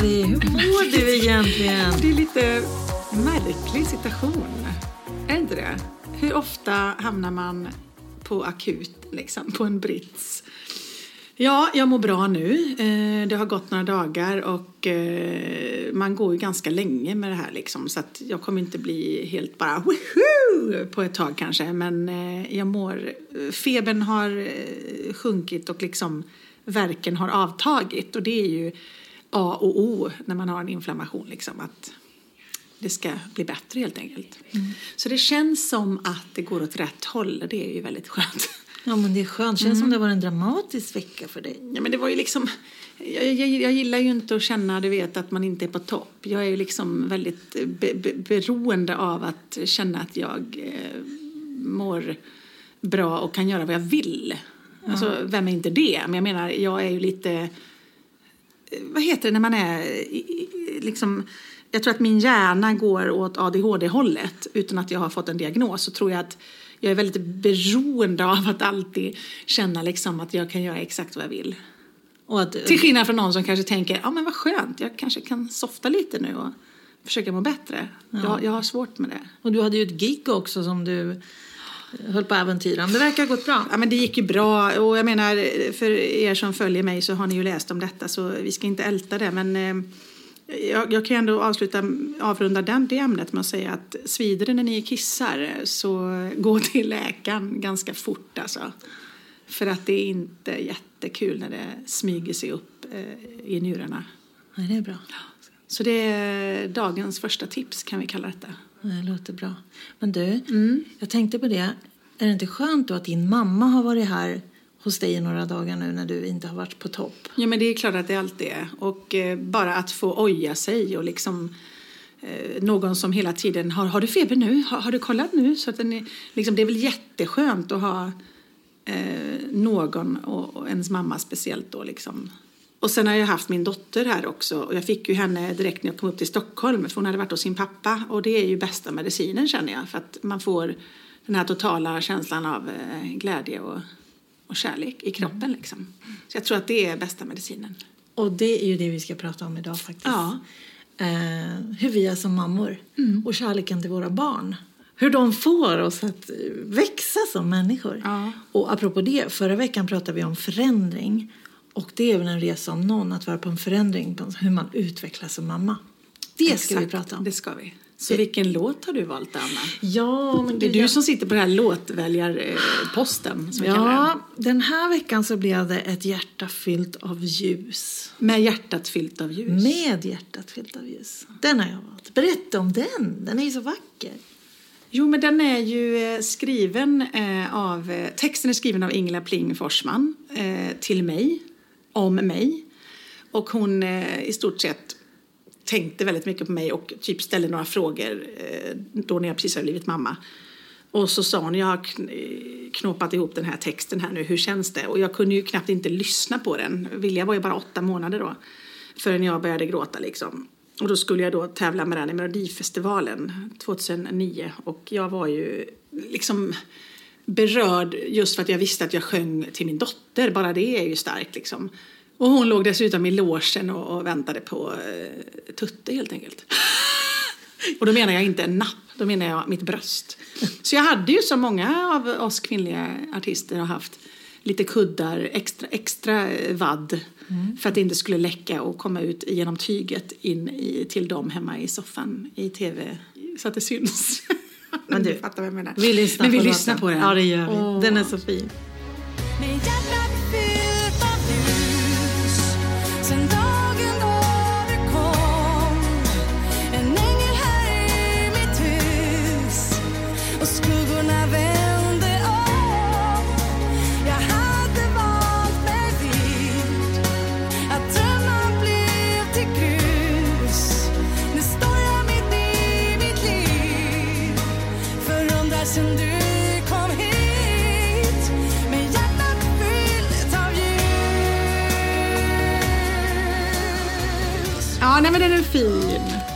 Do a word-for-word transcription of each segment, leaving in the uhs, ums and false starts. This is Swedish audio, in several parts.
Hur mår du egentligen? Det är lite märklig situation. Är inte det? Hur ofta hamnar man på akut, liksom, på en brits? Ja, jag mår bra nu. Det har gått några dagar och man går ju ganska länge med det här, liksom. Så att jag kommer inte bli helt bara woohoo på ett tag kanske. Men jag mår... Febern har sjunkit och liksom verken har avtagit. Och det är ju... A och O när man har en inflammation, liksom, att det ska bli bättre helt enkelt. Mm. Så det känns som att det går åt rätt håll. Det är ju väldigt skönt. Ja, men det är skönt. Känns mm. som det var en dramatisk vecka för dig. Ja, men det var ju liksom... Jag, jag, jag gillar ju inte att känna, du vet, att man inte är på topp. Jag är ju liksom väldigt be, be, beroende av att känna att jag eh, mår bra och kan göra vad jag vill. Mm. Alltså, vem är inte det? Men jag menar, jag är ju lite... Vad heter det när man är liksom, jag tror att min hjärna går åt A D H D-hållet utan att jag har fått en diagnos, så tror jag att jag är väldigt beroende av att alltid känna liksom att jag kan göra exakt vad jag vill. Och att, till skillnad från någon som kanske tänker, ja men vad skönt, jag kanske kan softa lite nu och försöka må bättre. Ja. Jag, jag har svårt med det. Och du hade ju ett gig också som du... Höll på äventyran. Det verkar ha gått bra. Ja, men det gick ju bra. Och jag menar, för er som följer mig så har ni ju läst om detta. Så vi ska inte älta det. Men eh, jag, jag kan ändå avsluta, avrunda den, det ämnet med att säga att svider det när ni kissar så gå till läkaren ganska fort. Alltså. För att det är inte jättekul när det smyger sig upp eh, i njurarna. Nej, det är bra. Så det är dagens första tips, kan vi kalla detta. Det låter bra. Men du, mm. jag tänkte på det. Är det inte skönt då att din mamma har varit här hos dig i några dagar nu när du inte har varit på topp? Ja, men det är klart att det alltid är. Och eh, bara att få oja sig och liksom eh, någon som hela tiden har, har du feber nu? Har, har du kollat nu? Så att den är, liksom, det är väl jätteskönt att ha eh, någon och, och ens mamma speciellt då liksom. Och sen har jag haft min dotter här också. Och jag fick ju henne direkt när jag kom upp till Stockholm. För hon hade varit hos sin pappa. Och det är ju bästa medicinen, känner jag. För att man får den här totala känslan av glädje och, och kärlek i kroppen. Mm. Liksom. Så jag tror att det är bästa medicinen. Och det är ju det vi ska prata om idag faktiskt. Ja. Eh, hur vi är som mammor. Mm. Och kärleken till våra barn. Hur de får oss att växa som människor. Ja. Och apropå det, förra veckan pratade vi om förändring. Och det är väl en resa om någon att vara på en förändring på hur man utvecklas som mamma. Det Exakt, ska vi prata om. Det ska vi. Så det... vilken låt har du valt, Anna? Ja, men det är du jag... som sitter på den här låtväljarposten. Som ja, den här veckan så blev det ett hjärta fyllt av ljus. Med hjärtat fyllt av ljus? Med hjärtat fyllt av ljus. Den har jag valt. Berätta om den. Den är ju så vacker. Jo, men den är ju skriven av... Texten är skriven av Ingela Plingforsman till mig. Om mig. Och hon eh, i stort sett tänkte väldigt mycket på mig. Och typ ställde några frågor. Eh, då när jag precis hade blivit mamma. Och så sa hon. Jag har knåpat ihop den här texten här nu. Hur känns det? Och jag kunde ju knappt inte lyssna på den. Vilja var ju bara åtta månader då. Förrän jag började gråta liksom. Och då skulle jag då tävla med den i Melodifestivalen tjugohundranio. Och jag var ju liksom berörd just för att jag visste att jag sjöng till min dotter. Bara det är ju starkt liksom. Och hon låg dessutom i logen och, och väntade på eh, tutte helt enkelt. Och då menar jag inte en napp, då menar jag mitt bröst. Så jag hade ju, som många av oss kvinnliga artister har haft, lite kuddar, extra, extra vadd. Mm. För att det inte skulle läcka och komma ut genom tyget in i, till dem hemma i soffan i tv. Så att det syns. Men du, fattar vad jag menar. Vi lyssnar Men vi på lyssnar på den. Ja, det gör vi. Åh. Den är så fin. Ja, nej men den är fin.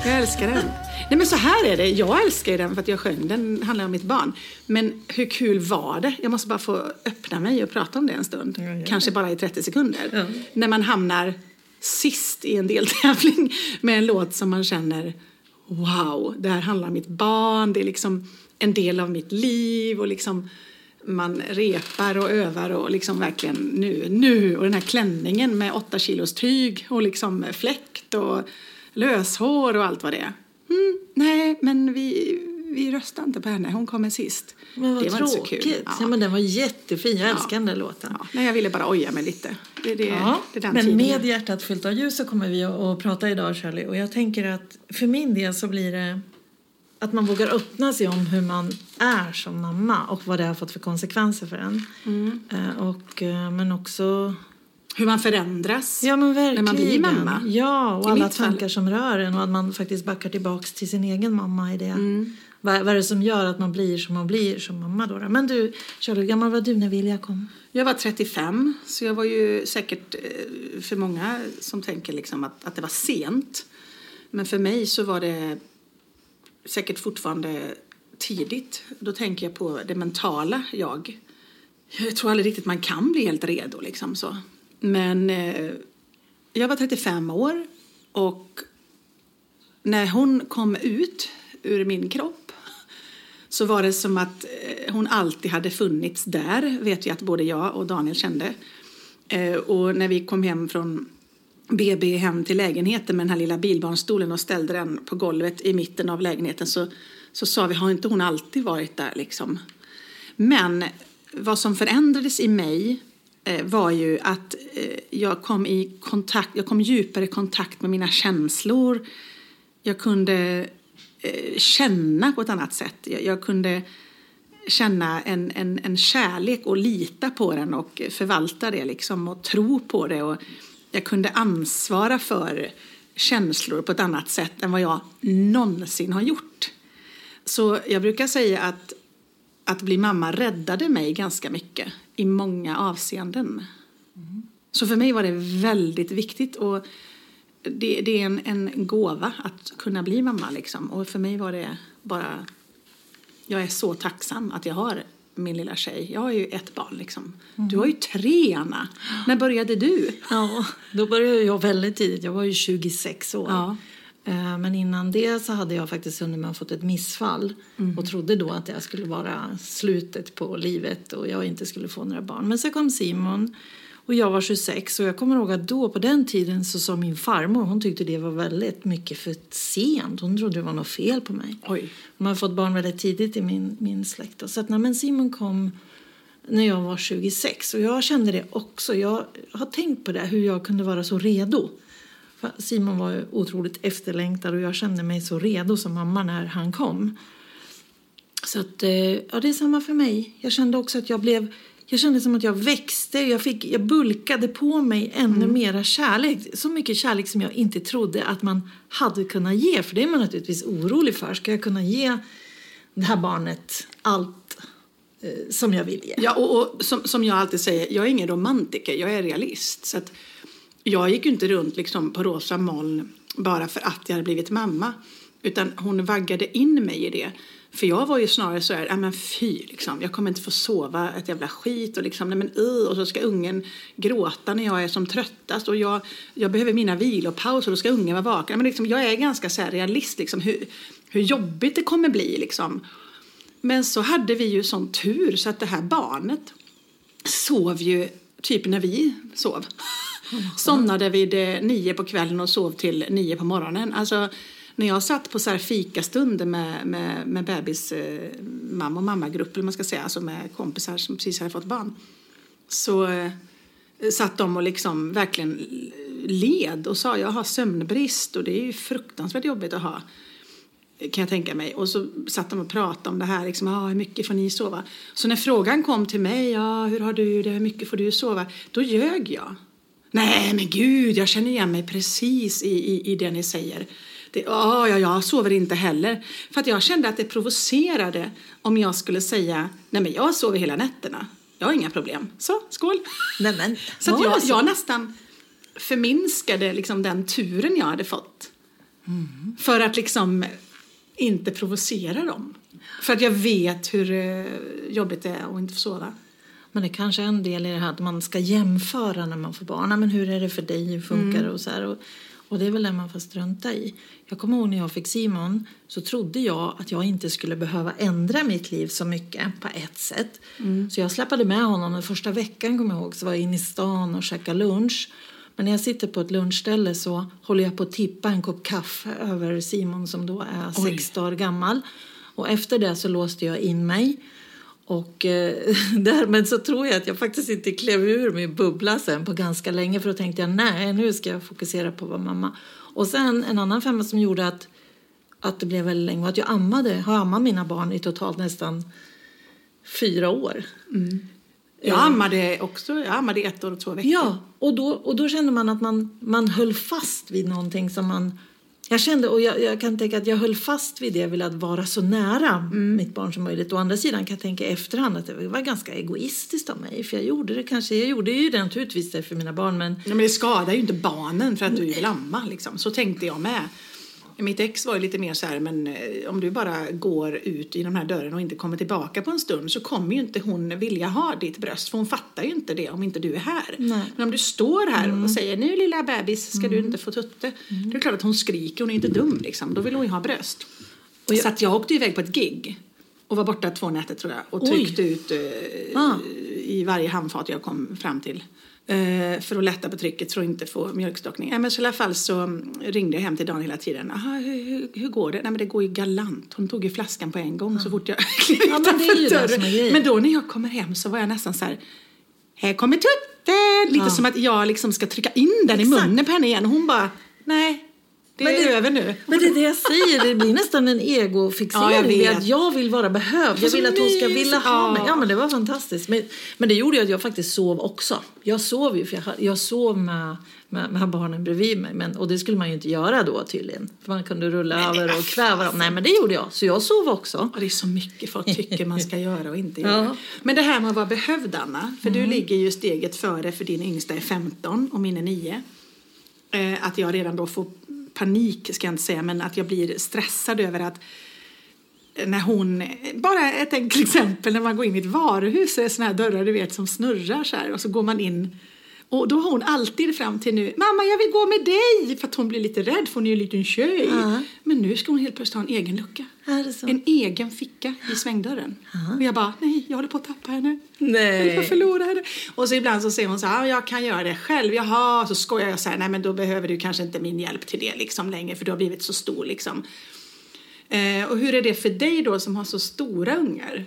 Jag älskar den. Nej men så här är det. Jag älskar den för att jag sjöng. Den handlar om mitt barn. Men hur kul var det? Jag måste bara få öppna mig och prata om det en stund. Ja, ja. Kanske bara i trettio sekunder. Ja. När man hamnar sist i en deltävling med en låt som man känner, wow, det här handlar om mitt barn. Det är liksom en del av mitt liv och liksom man repar och övar och liksom verkligen nu, nu. Och den här klänningen med åtta kilos tyg och liksom fläkt och löshår och allt vad det är. Mm, nej, men vi, vi röstar inte på henne. Hon kommer sist. Men vad det var tråkigt. Inte så kul. Ja. Ja, men den var jättefin. Jag älskar ja. den där låten. Ja. Nej, jag ville bara oja mig lite. Det, det, ja. det är den men tiden. Med hjärtat fyllt av ljus så kommer vi att prata idag, Charlie. Och jag tänker att för min del så blir det att man vågar öppna sig om hur man är som mamma. Och vad det har fått för konsekvenser för en. Mm. Och, men också hur man förändras. Ja, men verkligen. När man blir mamma. Ja, och I alla tankar fall. Som rör en. Och att man faktiskt backar tillbaka till sin egen mamma i det. Mm. Vad, vad är det som gör att man blir som man blir som mamma då? Men du, Charlie, gammal var du när Vilja kom? Jag var trettiofem. Så jag var ju säkert för många som tänker liksom att, att det var sent. Men för mig så var det säkert fortfarande tidigt. Då tänker jag på det mentala jag. Jag tror aldrig riktigt man kan bli helt redo liksom så. Men eh, jag var trettiofem år och när hon kom ut ur min kropp så var det som att eh, hon alltid hade funnits där, vet jag att både jag och Daniel kände. Eh, och när vi kom hem från B B hem till lägenheten med den här lilla bilbarnstolen och ställde den på golvet i mitten av lägenheten så, så sa vi, har inte hon alltid varit där liksom? Men vad som förändrades i mig eh, var ju att eh, jag kom i kontakt, jag kom djupare i kontakt med mina känslor. Jag kunde eh, känna på ett annat sätt. Jag, jag kunde känna en, en, en kärlek och lita på den och förvalta det liksom och tro på det och jag kunde ansvara för känslor på ett annat sätt än vad jag någonsin har gjort. Så jag brukar säga att, att bli mamma räddade mig ganska mycket i många avseenden. Mm. Så för mig var det väldigt viktigt och det, det är en, en gåva att kunna bli mamma liksom. Och för mig var det bara, jag är så tacksam att jag har min lilla tjej. Jag har ju ett barn liksom. Mm. Du har ju tre, Anna. När började du? Ja, då började jag väldigt tidigt. Jag var ju tjugosex år. Ja. Men innan det så hade jag faktiskt hunnit med att fått ett missfall. Mm. Och trodde då att jag skulle vara slutet på livet. Och jag inte skulle få några barn. Men så kom Simon. Och jag var tjugosex. Och jag kommer ihåg att då på den tiden så sa min farmor. Hon tyckte det var väldigt mycket för sent. Hon trodde det var något fel på mig. Oj. Hon hade fått barn väldigt tidigt i min, min släkt. Så att när men Simon kom när jag var tjugosex. Och jag kände det också. Jag har tänkt på det. Hur jag kunde vara så redo. För Simon var otroligt efterlängtad. Och jag kände mig så redo som mamma när han kom. Så att ja, det är samma för mig. Jag kände också att jag blev... Jag kände som att jag växte. Jag, fick, jag bulkade på mig ännu mm. mera kärlek. Så mycket kärlek som jag inte trodde att man hade kunnat ge. För det är man naturligtvis orolig för. Ska jag kunna ge det här barnet allt eh, som jag vill ge? Ja, och, och som, som jag alltid säger. Jag är ingen romantiker. Jag är realist. Så att jag gick inte runt liksom, på rosa moln bara för att jag hade blivit mamma. Utan hon vaggade in mig i det. För jag var ju snarare så här, ja men fy liksom. Jag kommer inte få sova ett jävla skit. Och liksom, nej men i. Och så ska ungen gråta när jag är som tröttast. Och jag, jag behöver mina vilopauser. Och då ska ungen vara vaken. Men liksom, jag är ganska så här realist liksom. Hur, hur jobbigt det kommer bli liksom. Men så hade vi ju sån tur. Så att det här barnet sov ju typ när vi sov. Mm. Somnade vid nio på kvällen och sov till nio på morgonen. Alltså... När jag satt på så här fikastunder med, med, med bebis eh, mamma och mammagrupp, eller man ska säga, alltså med kompisar som precis hade fått barn. Så eh, satt de och liksom verkligen led och sa, jag har sömnbrist och det är ju fruktansvärt jobbigt att ha, kan jag tänka mig. Och så satt de och pratade om det här, liksom, ah, hur mycket får ni sova? Så när frågan kom till mig, ja, ah, hur har du det, hur mycket får du sova? Då ljög jag. Nej men gud, jag känner igen mig precis i, i, i det ni säger. Det, oh, ja, jag sover inte heller. För att jag kände att det provocerade om jag skulle säga, nej men jag sover hela nätterna. Jag har inga problem. Så, skål. Nej, men, så att jag, jag nästan förminskade liksom den turen jag hade fått. Mm. För att liksom inte provocera dem. För att jag vet hur jobbigt det är att inte få sova. Men det kanske är en del i det här att man ska jämföra när man får barn. Men hur är det för dig? Hur funkar mm. det? Och så här, och Och det är väl det man får strunta i. Jag kommer ihåg när jag fick Simon så trodde jag att jag inte skulle behöva ändra mitt liv så mycket på ett sätt. Mm. Så jag släppade med honom den första veckan, kommer jag ihåg, så var jag in i stan och käkade lunch. Men när jag sitter på ett lunchställe så håller jag på att tippa en kopp kaffe över Simon som då är Oj. sex dagar gammal. Och efter det så låste jag in mig. Och eh, därmed så tror jag att jag faktiskt inte klev ur min bubbla sen på ganska länge. För då tänkte jag, nej nu ska jag fokusera på att vara mamma. Och sen en annan femma som gjorde att, att det blev väldigt länge. Att jag ammade, har ammat mina barn i totalt nästan fyra år. Mm. Jag ammade också, jag ammade ett år och två veckor. Ja, och då, och då kände man att man, man höll fast vid någonting som man... Jag kände, och jag, jag kan tänka att jag höll fast vid det. Jag ville att vara så nära mm. mitt barn som möjligt. Å andra sidan kan jag tänka efterhand att det var ganska egoistiskt av mig. För jag gjorde det kanske. Jag gjorde ju det naturligtvis för mina barn. Men, ja, men det skadar ju inte barnen för att du vill amma. Liksom. Så tänkte jag med. Mitt ex var ju lite mer så här. Men om du bara går ut i den här dörren och inte kommer tillbaka på en stund. Så kommer ju inte hon vilja ha ditt bröst. För hon fattar ju inte det om inte du är här. Nej. Men om du står här mm. och säger. Nu lilla bebis ska mm. du inte få tutte. Mm. Det är klart att hon skriker. Hon är inte dum liksom. Då vill hon ju ha bröst. Och jag, så att jag åkte iväg på ett gig. Och var borta två nätter tror jag. Och tryckte Oj. ut uh, ah. i varje handfat jag kom fram till. För att lätta på trycket för att inte få mjölkstockning. Nej, men så i alla fall så ringde jag hem till Daniel hela tiden. Aha, hur, hur, hur går det? Nej men det går ju galant. Hon tog ju flaskan på en gång mm. så fort jag ja, men, det är ju det som är grejen. Men då när jag kommer hem så var jag nästan så här. Här kommer tutten! Lite ja. som att jag liksom ska trycka in den Exakt. i munnen på henne igen. Hon bara, nej. Det men är det, över nu. Men det är det jag säger. Det blir nästan en egofixering. Ja, jag, vet. Att jag vill vara behövd. Jag vill att hon ska vilja ha mig. Ja, men det var fantastiskt. Men, men det gjorde ju att jag faktiskt sov också. Jag sov ju. För jag, jag sov med, med, med barnen bredvid mig. Men, och det skulle man ju inte göra då tydligen. För man kunde rulla men, över och kväva dem. Nej, men det gjorde jag. Så jag sov också. Och det är så mycket folk tycker man ska göra och inte göra. Ja. Men det här med att vara behövd, Anna. För mm. du ligger ju steget före. För din yngsta är femton och min är nio. Eh, att jag redan då får... panik ska jag inte säga, men att jag blir stressad över att när hon, bara ett enkelt exempel, när man går in i ett varuhus så är det såna här dörrar du vet som snurrar så här, och så går man in och då har hon alltid fram till nu, mamma jag vill gå med dig, för att hon blir lite rädd för hon är ju en liten tjej uh-huh. men nu ska hon helt plötsligt ha en egen lucka, en egen ficka i svängdörren uh-huh. och jag bara, nej jag håller på att tappa henne, nej. Jag får förlora henne. Och så ibland så säger hon så här, jag kan göra det själv, jaha, så skojar jag så här, nej men då behöver du kanske inte min hjälp till det liksom längre, för du har blivit så stor liksom. Eh, och hur är det för dig då som har så stora ungar?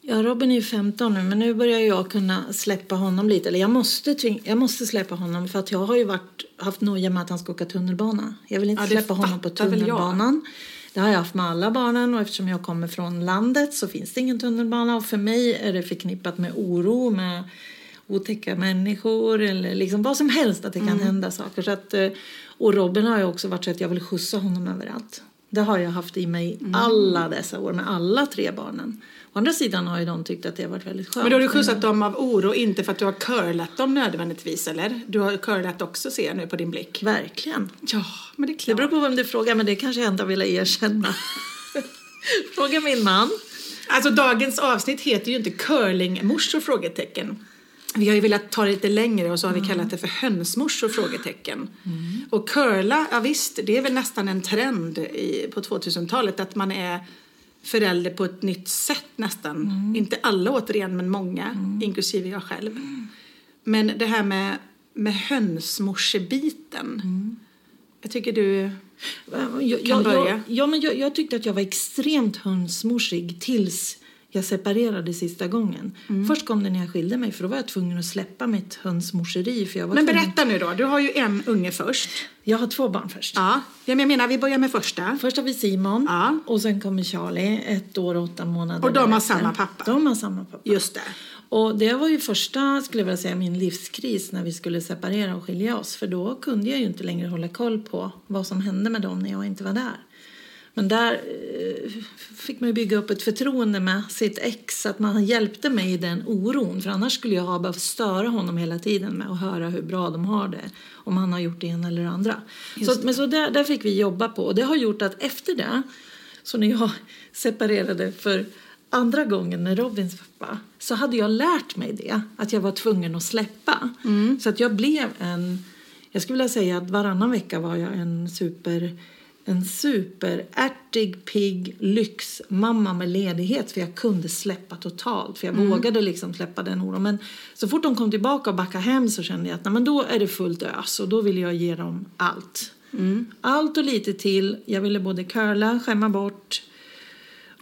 Ja, Robin är ju femton nu, men nu börjar jag kunna släppa honom lite. Eller jag måste, tving- jag måste släppa honom, för att jag har ju varit, haft noja med att han ska åka tunnelbana. Jag vill inte ja, släppa honom på tunnelbanan. Det har jag haft med alla barnen, och eftersom jag kommer från landet så finns det ingen tunnelbana. Och för mig är det förknippat med oro, med otäcka människor eller liksom vad som helst att det kan mm. hända saker. Så att, och Robin har ju också varit så att jag vill skjutsa honom överallt. Det har jag haft i mig mm. alla dessa år med alla tre barnen. Å andra sidan har ju de tyckt att det har varit väldigt skönt. Men då har du skjutsat dem av oro, inte för att du har curlat dem nödvändigtvis, eller? Du har curlat också, ser jag nu på din blick. Verkligen. Ja, men det är klart. Det beror på vem du frågar, men det kanske jag inte vill erkänna. Fråga min man. Alltså, dagens avsnitt heter ju inte curlingmorsor frågetecken. Vi har ju velat ta det lite längre och så har vi kallat det för hönsmorsor frågetecken. Mm. Och curla, ja visst, det är väl nästan en trend i, på tjugohundratalet att man är förälder på ett nytt sätt nästan. Mm. Inte alla återigen, men många, mm. inklusive jag själv. Mm. Men det här med, med hönsmorsebiten, mm. jag tycker du... Jag, kan börja. Jag, ja, men jag, jag tyckte att jag var extremt hönsmorsig tills jag separerade sista gången. Mm. Först kom det när jag skilde mig, för då var jag tvungen att släppa mitt hönsmorseri. För jag var men tvungen... berätta nu då, du har ju en unge först. Jag har två barn först. Ja, jag menar vi börjar med första. Först har vi Simon, ja. Och sen kommer Charlie, ett år och åtta månader. Och de därefter. har samma pappa. De har samma pappa. Just det. Och det var ju första, skulle jag vilja säga, min livskris när vi skulle separera och skilja oss. För då kunde jag ju inte längre hålla koll på vad som hände med dem när jag inte var där. Men där fick man ju bygga upp ett förtroende med sitt ex, att man hjälpte mig i den oron. För annars skulle jag ha behövt störa honom hela tiden med att höra hur bra de har det. Om han har gjort det ena eller det andra. Så, men så där, där fick vi jobba på. Och det har gjort att efter det, så när jag separerade för andra gången med Robins pappa, så hade jag lärt mig det. Att jag var tvungen att släppa. Mm. Så att jag blev en... Jag skulle vilja säga att varannan vecka var jag en super... En superärtig, pigg, lyxmamma med ledighet. För jag kunde släppa totalt. För jag mm. vågade liksom släppa den oron. Men så fort de kom tillbaka och backade hem så kände jag att nej, men då är det fullt ös. Och då vill jag ge dem allt. Mm. Allt och lite till. Jag ville både curla, skämma bort.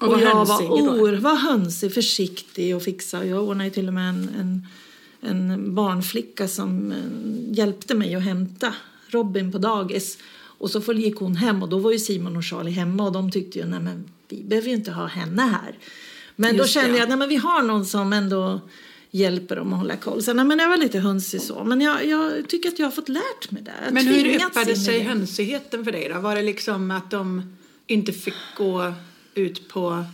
Och, och jag var, or, var hönsig, försiktig och fixa. Jag ordnade till och med en, en, en barnflicka som hjälpte mig att hämta Robin på dagis. Och så gick hon hem och då var ju Simon och Charlie hemma. Och de tyckte ju, nej men vi behöver ju inte ha henne här. Men just då kände det. jag, nej men vi har någon som ändå hjälper dem att hålla koll. Så nej men jag var lite hönsig så. Men jag, jag tycker att jag har fått lärt mig det. Jag men hur öppnade sig hönsigheten för dig då? Var det liksom att de inte fick gå ut på...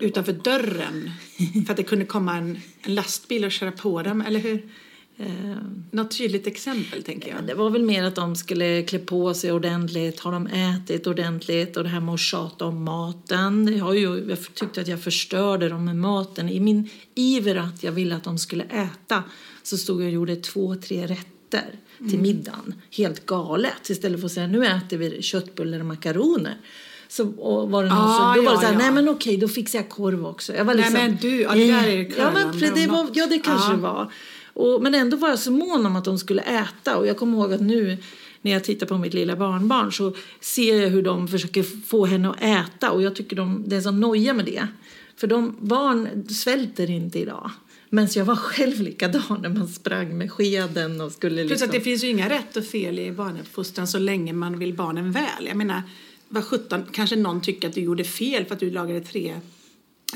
utanför dörren? För att det kunde komma en, en lastbil och köra på dem, eller hur? Eh, Något tydligt exempel tänker jag. Det var väl mer att de skulle klä på sig ordentligt. Har de ätit ordentligt? Och det här med att tjata om maten. Jag, har ju, jag tyckte att jag förstörde dem med maten. I min iver att jag ville att de skulle äta, så stod jag och gjorde två, tre rätter mm. till middagen. Helt galet. Istället för att säga nu äter vi köttbullar och makaroner. Så var det någon ah, som, då ja, var det såhär, ja. nej men okej, då fixar jag korv också. Jag var liksom, nej men du, ja det där är ja, men det, det var, ja det kanske ah. var. Och, men ändå var jag så mån om att de skulle äta. Och jag kommer ihåg att nu när jag tittar på mitt lilla barnbarn så ser jag hur de försöker få henne att äta. Och jag tycker de, det är så noja med det. För de barn svälter inte idag. Men så jag var själv likadan när man sprang med skeden och skulle liksom... Plus att det finns ju inga rätt och fel i barnuppfostran så länge man vill barnen väl. Jag menar, var sjutton kanske någon tycker att du gjorde fel för att du lagade tre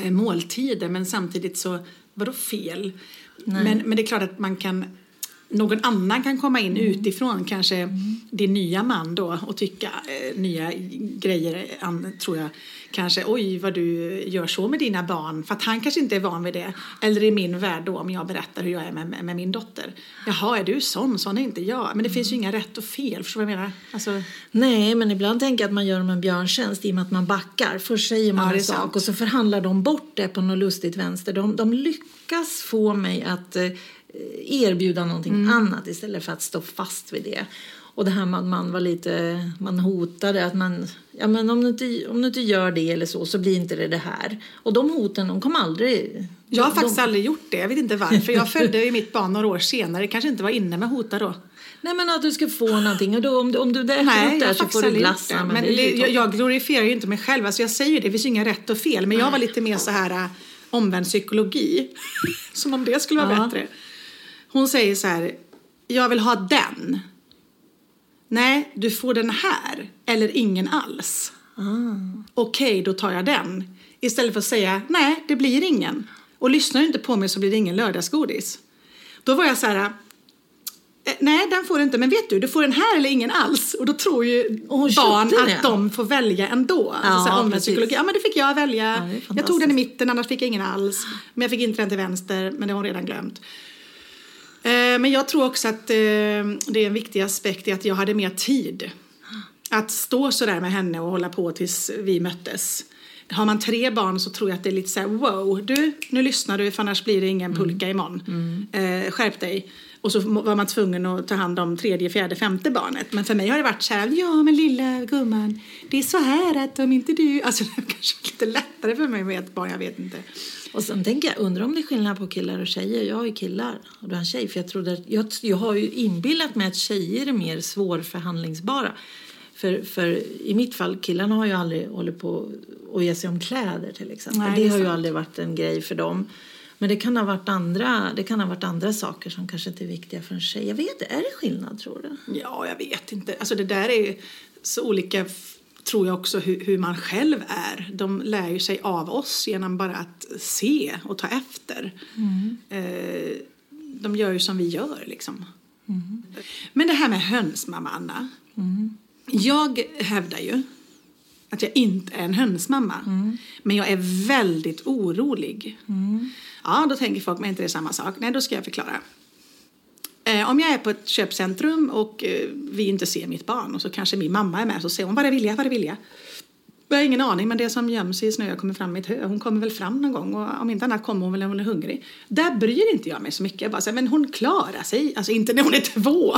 eh, måltider. Men samtidigt så var det fel... Men, men det är klart att man kan, någon annan kan komma in mm. utifrån, kanske mm. din nya man då, och tycka eh, nya grejer, an, tror jag. Kanske, oj vad du gör så med dina barn, för att han kanske inte är van vid det. Eller i min värld då, om jag berättar hur jag är med, med min dotter. Jaha, är du sån? Sån är inte jag. Men det mm. finns ju inga rätt och fel, förstår du vad jag menar? Alltså... Nej, men ibland tänker jag att man gör dem en björntjänst i och med att man backar. Först säger man ja, en sak sant. och så förhandlar de bort det på något lustigt vänster. De, de lyckas få mig att eh, erbjuda någonting mm. annat istället för att stå fast vid det. Och det här med att man var lite, man hotade att man, ja men om du inte, om du inte gör det eller så, så blir inte det det här. Och de hoten, de kom aldrig. Jag har de, faktiskt de... aldrig gjort det, jag vet inte varför. Jag följde ju mitt barn några år senare, kanske inte var inne med hota då. Nej men att du ska få någonting, och då, om du, om du där, Nej, där så får du glassa. Men, men det, det, jag, jag glorifierar ju inte mig själv, alltså jag säger ju det, det finns ju inga rätt och fel. Men jag var lite mer så här omvänd psykologi, som om det skulle vara ja. bättre. Hon säger så här, jag vill ha den. Nej, du får den här. Eller ingen alls. Ah. Okej, okay, då tar jag den. Istället för att säga, nej, det blir ingen. Och lyssnar du inte på mig så blir det ingen lördagsgodis. Då var jag så här, Nej, den får du inte. Men vet du, du får den här eller ingen alls. Och då tror ju oh, barn att jag. de får välja ändå. Ja, alltså, så omvänd psykologi. Ja, men det fick jag välja. Ja, jag tog den i mitten, annars fick jag ingen alls. Men jag fick inte den till vänster, men det har hon redan glömt. Eh, men jag tror också att eh, det är en viktig aspekt i att jag hade mer tid. Att stå så där med henne och hålla på tills vi möttes. Har man tre barn så tror jag att det är lite så här, wow, du, nu lyssnar du, för annars blir det ingen pulka mm. imorgon. Mm. Eh, skärp dig. Och så var man tvungen att ta hand om tredje, fjärde, femte barnet. Men för mig har det varit så här, ja men lilla gumman, det är så här att om inte du... Alltså det är kanske lite lättare för mig med ett barn, jag vet inte. Och sen tänker jag, undrar om det är skillnad på killar och tjejer. Jag är ju killar och du är en tjej. För jag, trodde att, jag, jag har ju inbillat mig att tjejer är mer svårförhandlingsbara. För, för i mitt fall, killarna har ju aldrig hållit på att ge sig om kläder till exempel. Nej, det, det har ju aldrig varit en grej för dem. Men det kan ha varit andra, det kan ha varit andra saker som kanske inte är viktiga för en tjej. Jag vet, är det skillnad tror du? Ja, jag vet inte. Alltså det där är så olika, tror jag också, hur, hur man själv är. De lär ju sig av oss genom bara att se och ta efter. Mm. Eh, de gör ju som vi gör liksom. Mm. Men det här med hönsmamma, Anna. Mm. Jag hävdar ju att jag inte är en hönsmamma. Mm. Men jag är väldigt orolig. Mm. Ja, då tänker folk, men inte det är samma sak. Nej, då ska jag förklara. Eh, om jag är på ett köpcentrum och eh, vi inte ser mitt barn. Och så kanske min mamma är med, så säger hon, vad är Vilja, vad är Vilja? Jag har ingen aning, men det som göms i snö kommer fram i ett hö. Hon kommer väl fram någon gång. Och om inte annat kommer hon väl när hon är hungrig. Där bryr inte jag mig så mycket. Jag bara säger, men hon klarar sig. Alltså inte när hon är två.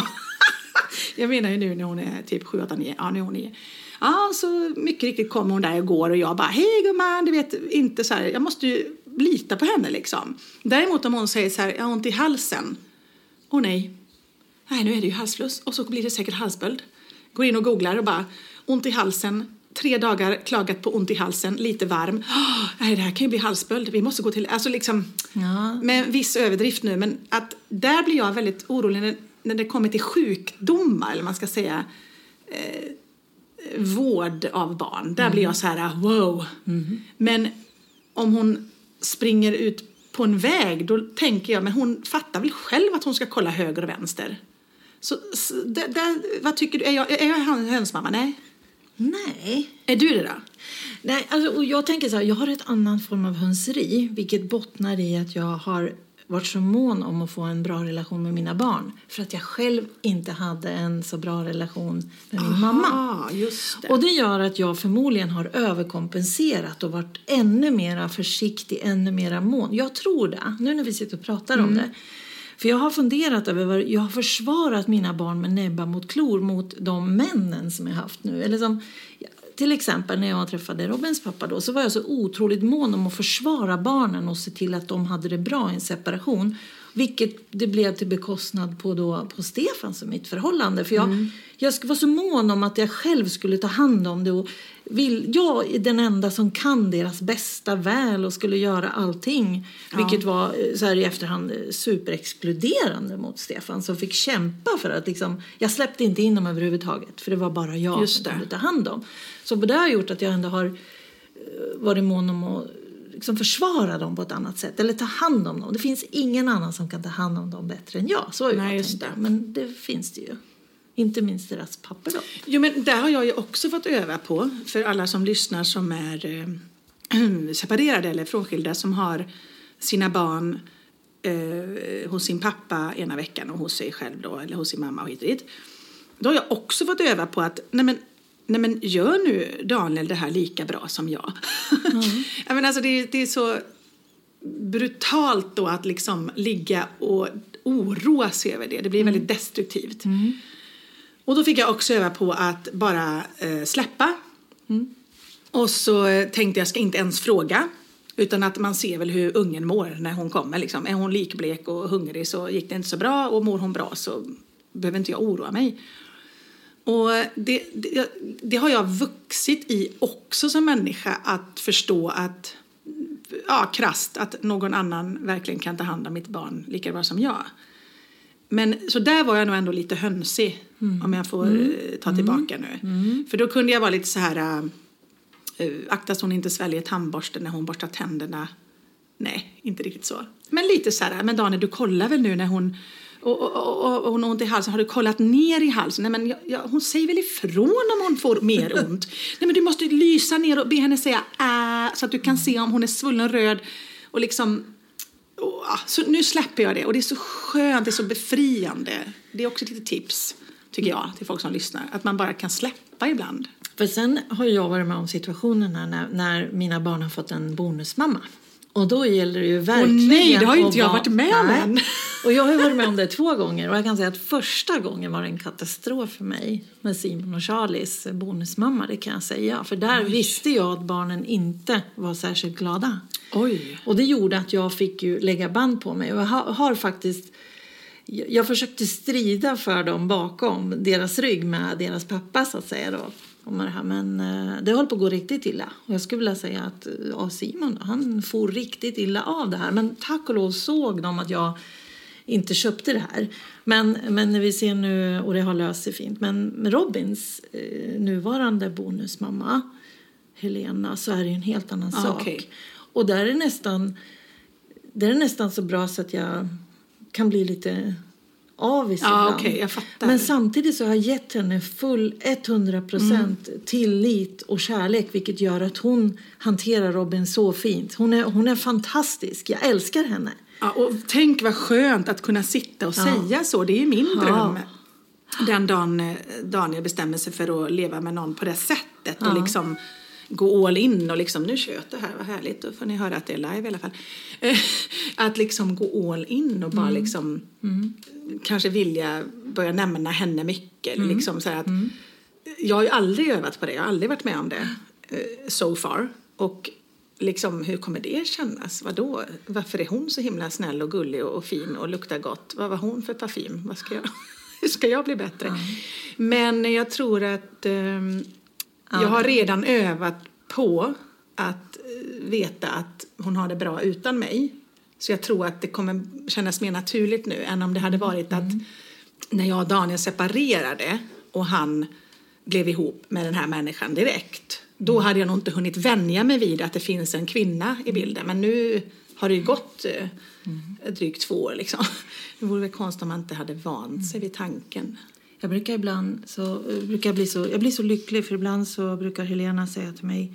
Jag menar ju nu när hon är typ sju, åtta, nio. Ja, när hon är... Ja, så mycket riktigt kommer hon där och går och jag bara, hej gumman, du vet, inte så här, jag måste ju lita på henne liksom. Däremot om hon säger så här, jag har ont i halsen. Åh nej, nej nu är det ju halsfluss och så blir det säkert halsböld. Går in och googlar och bara, ont i halsen, tre dagar klagat på ont i halsen, lite varm. Oh, nej, det här kan ju bli halsböld, vi måste gå till, alltså liksom, ja. Med viss överdrift nu, men att där blir jag väldigt orolig när, när det kommer till sjukdomar, eller man ska säga, eh, vård av barn. Där mm. blir jag så här, wow. Mm. Men om hon springer ut på en väg, då tänker jag, men hon fattar väl själv att hon ska kolla höger och vänster. Så, så där, där, vad tycker du? Är jag, är jag hönsmamma? Nej. Nej. Är du det då? Nej, alltså, och jag tänker så här, jag har ett annan form av hönseri, vilket bottnar i att jag har varit så mån om att få en bra relation med mina barn. För att jag själv inte hade en så bra relation med min Aha, mamma. Just det. Och det gör att jag förmodligen har överkompenserat och varit ännu mer försiktig, ännu mer mån. Jag tror det, nu när vi sitter och pratar mm. om det. För jag har funderat över, jag har försvarat mina barn med näbbar mot klor mot de männen som jag haft nu. Eller som... Till exempel när jag träffade Robins pappa då, så var jag så otroligt mån om att försvara barnen och se till att de hade det bra i en separation. Vilket det blev till bekostnad på, då, på Stefan som mitt förhållande. För jag, mm. jag var så mån om att jag själv skulle ta hand om det. Och vill, jag är den enda som kan deras bästa väl och skulle göra allting. Ja. Vilket var så här i efterhand superexkluderande mot Stefan. Som fick kämpa för att liksom, jag släppte inte in dem överhuvudtaget. För det var bara jag Just som kunde ta hand om. Så det har gjort att jag ändå har varit mån om att liksom försvara dem på ett annat sätt. Eller ta hand om dem. Det finns ingen annan som kan ta hand om dem bättre än jag. Så har Nej, jag tänkt det. Men det finns det ju. Inte minst deras papper då. Jo, men där har jag ju också fått öva på. För alla som lyssnar som är äh, separerade eller frånskilda. Som har sina barn äh, hos sin pappa ena veckan. Och hos sig själv då. Eller hos sin mamma och hit och hit. Då har jag också fått öva på att... Nej, men, Nej men gör nu Daniel det här lika bra som jag. Mm. Jag menar, alltså, det, det är så brutalt då att liksom ligga och oroa sig över det. Det blir mm. väldigt destruktivt. Mm. Och då fick jag också öva på att bara eh, släppa. Mm. Och så tänkte jag ska inte ens fråga. Utan att man ser väl hur ungen mår när hon kommer. Liksom. Är hon likblek och hungrig så gick det inte så bra. Och mår hon bra så behöver inte jag oroa mig. Och det, det, det har jag vuxit i också som människa, att förstå att, ja, krasst, att någon annan verkligen kan ta hand om mitt barn lika bra som jag. Men så där var jag nog ändå lite hönsig, mm. om jag får mm. ta tillbaka mm. nu. Mm. För då kunde jag vara lite så här, äh, aktas hon inte sväljer tandborsten när hon borstar tänderna? Nej, inte riktigt så. Men lite så här, men Daniel, du kollar väl nu när hon... Och, och, och, och hon har ont i halsen. Har du kollat ner i halsen? Nej, men jag, jag, hon säger väl ifrån om hon får mer ont. Nej, men du måste lysa ner och be henne säga äh, så att du kan se om hon är svullen röd. Och liksom... Och, så nu släpper jag det. Och det är så skönt, det är så befriande. Det är också lite tips, tycker jag, till folk som lyssnar. Att man bara kan släppa ibland. För sen har jag varit med om situationerna när, när mina barn har fått en bonusmamma. Och då gäller det ju verkligen... Åh nej, det har ju inte jag varit med om än. Och jag har varit med om det två gånger. Och jag kan säga att första gången var det en katastrof för mig. Med Simon och Charlies bonusmamma, det kan jag säga. För där Oj. visste jag att barnen inte var särskilt glada. Oj. Och det gjorde att jag fick ju lägga band på mig. Och jag har, har faktiskt... Jag försökte strida för dem bakom deras rygg med deras pappa, så att säga då. Om det här. Men det håller på att gå riktigt illa. Och jag skulle vilja säga att ja, Simon, han får riktigt illa av det här. Men tack och lov såg de att jag inte köpte det här. Men, men när vi ser nu, och det har löst sig fint. Men Robins eh, nuvarande bonusmamma, Helena, så är det ju en helt annan ah, sak. Okay. Och där är nästan, där är nästan så bra så att jag kan bli lite... avis ibland. Ah, okay, jag fattar. Men samtidigt så har jag gett henne full hundra procent mm. tillit och kärlek, vilket gör att hon hanterar Robin så fint. Hon är, hon är fantastisk. Jag älskar henne. Ja, och tänk vad skönt att kunna sitta och ja. säga så. Det är ju min ja. dröm. Den dagen Daniel bestämmer sig för att leva med någon på det sättet ja. och liksom gå all in och liksom, nu köter här, vad härligt, då får ni höra att det är live i alla fall. Att liksom gå all in och bara mm. liksom mm. kanske vilja börja nämna henne mycket. Mm. Liksom så att, mm. jag har ju aldrig övat på det, jag har aldrig varit med om det so far. Och liksom, hur kommer det kännas? Vadå? Varför är hon så himla snäll och gullig och fin och luktar gott? Vad var hon för parfym? Vad ska jag? Hur ska jag bli bättre? Mm. Men jag tror att um, jag har redan övat på att veta att hon har det bra utan mig. Så jag tror att det kommer kännas mer naturligt nu än om det hade varit mm. att när jag och Daniel separerade och han blev ihop med den här människan direkt. Då mm. hade jag nog inte hunnit vänja mig vid att det finns en kvinna i bilden. Men nu har det ju gått mm. drygt två år liksom. Det vore väl konstigt om man inte hade vant sig vid tanken. Jag brukar ibland så, brukar bli så, jag blir så lycklig för ibland så brukar Helena säga till mig,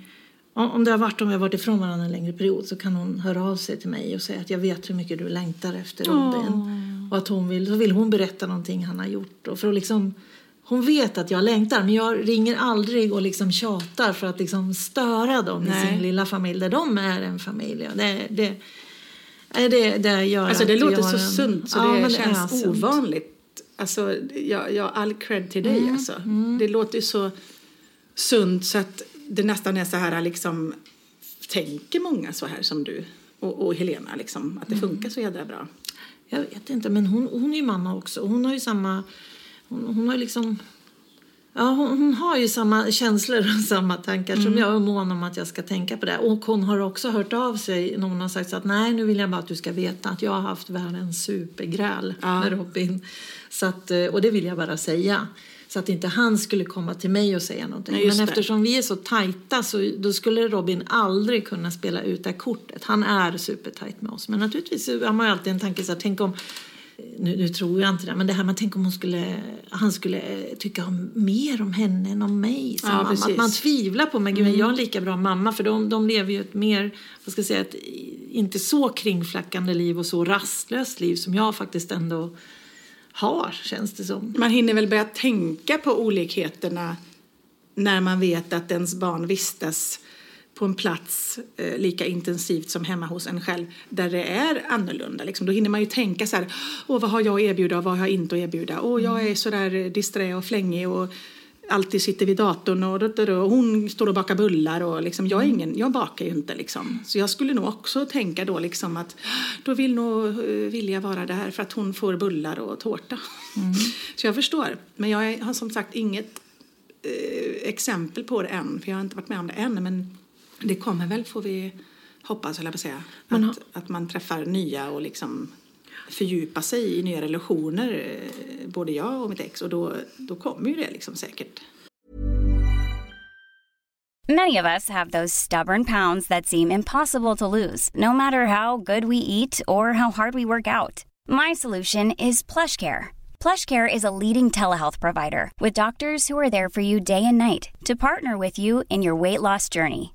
om det har varit om jag har varit ifrån varandra en längre period så kan hon höra av sig till mig och säga att jag vet hur mycket du längtar efter Robin. Oh. Och att hon vill, så vill hon berätta någonting han har gjort. Och för att liksom, hon vet att jag längtar men jag ringer aldrig och liksom tjatar för att liksom störa dem Nej. i sin lilla familj där de är en familj. Det, det, det, det, gör alltså, det låter så en... sunt så ja, det, det känns ovanligt. Alltså, jag, jag all cred till dig mm, alltså. Mm. Det låter ju så sunt så att det nästan är så här liksom, tänker många så här som du och, och Helena liksom, att det mm. funkar så jävla bra. Jag vet inte, men hon, hon är ju mamma också. Hon har ju samma, hon, hon har liksom, ja hon, hon har ju samma känslor och samma tankar mm. som jag är mån om att jag ska tänka på det. Och hon har också hört av sig när hon har sagt så att nej, nu vill jag bara att du ska veta att jag har haft världens supergräl ja. med Robin. Så att, och det vill jag bara säga. Så att inte han skulle komma till mig och säga någonting. Nej, men eftersom vi är så tajta så då skulle Robin aldrig kunna spela ut det kortet. Han är supertajt med oss. Men naturligtvis har man ju alltid en tanke så här, tänk om... Nu, nu tror jag inte det, men det här man tänker om hon skulle, han skulle tycka om, mer om henne än om mig som ja, mamma. Att man tvivlar på, men gud, mm. jag är lika bra mamma. För de, de lever ju ett mer, vad ska jag säga, ett inte så kringflackande liv och så rastlöst liv som jag faktiskt ändå har, känns det som. Man hinner väl börja tänka på olikheterna när man vet att ens barn vistas på en plats eh, lika intensivt som hemma hos en själv där det är annorlunda. Liksom. Då hinner man ju tänka så här, åh vad har jag att erbjuda och vad har jag inte att erbjuda? Åh jag är så där disträ och flängig och alltid sitter vid datorn och, och hon står och bakar bullar och liksom, jag, är ingen, jag bakar ju inte liksom. Så jag skulle nog också tänka då liksom att då vill nog Vilja vara där för att hon får bullar och tårta. Mm. Så jag förstår. Men jag har som sagt inget eh, exempel på det än för jag har inte varit med om det än, men det kommer väl, får vi hoppas, eller på säga, man har... att, att man träffar nya och liksom fördjupar sig i nya relationer, både jag och mitt ex. Och då, då kommer ju det liksom säkert. Many of us have those stubborn pounds that seem impossible to lose, no matter how good we eat or how hard we work out. My solution is PlushCare. PlushCare is a leading telehealth provider with doctors who are there for you day and night to partner with you in your weight loss journey.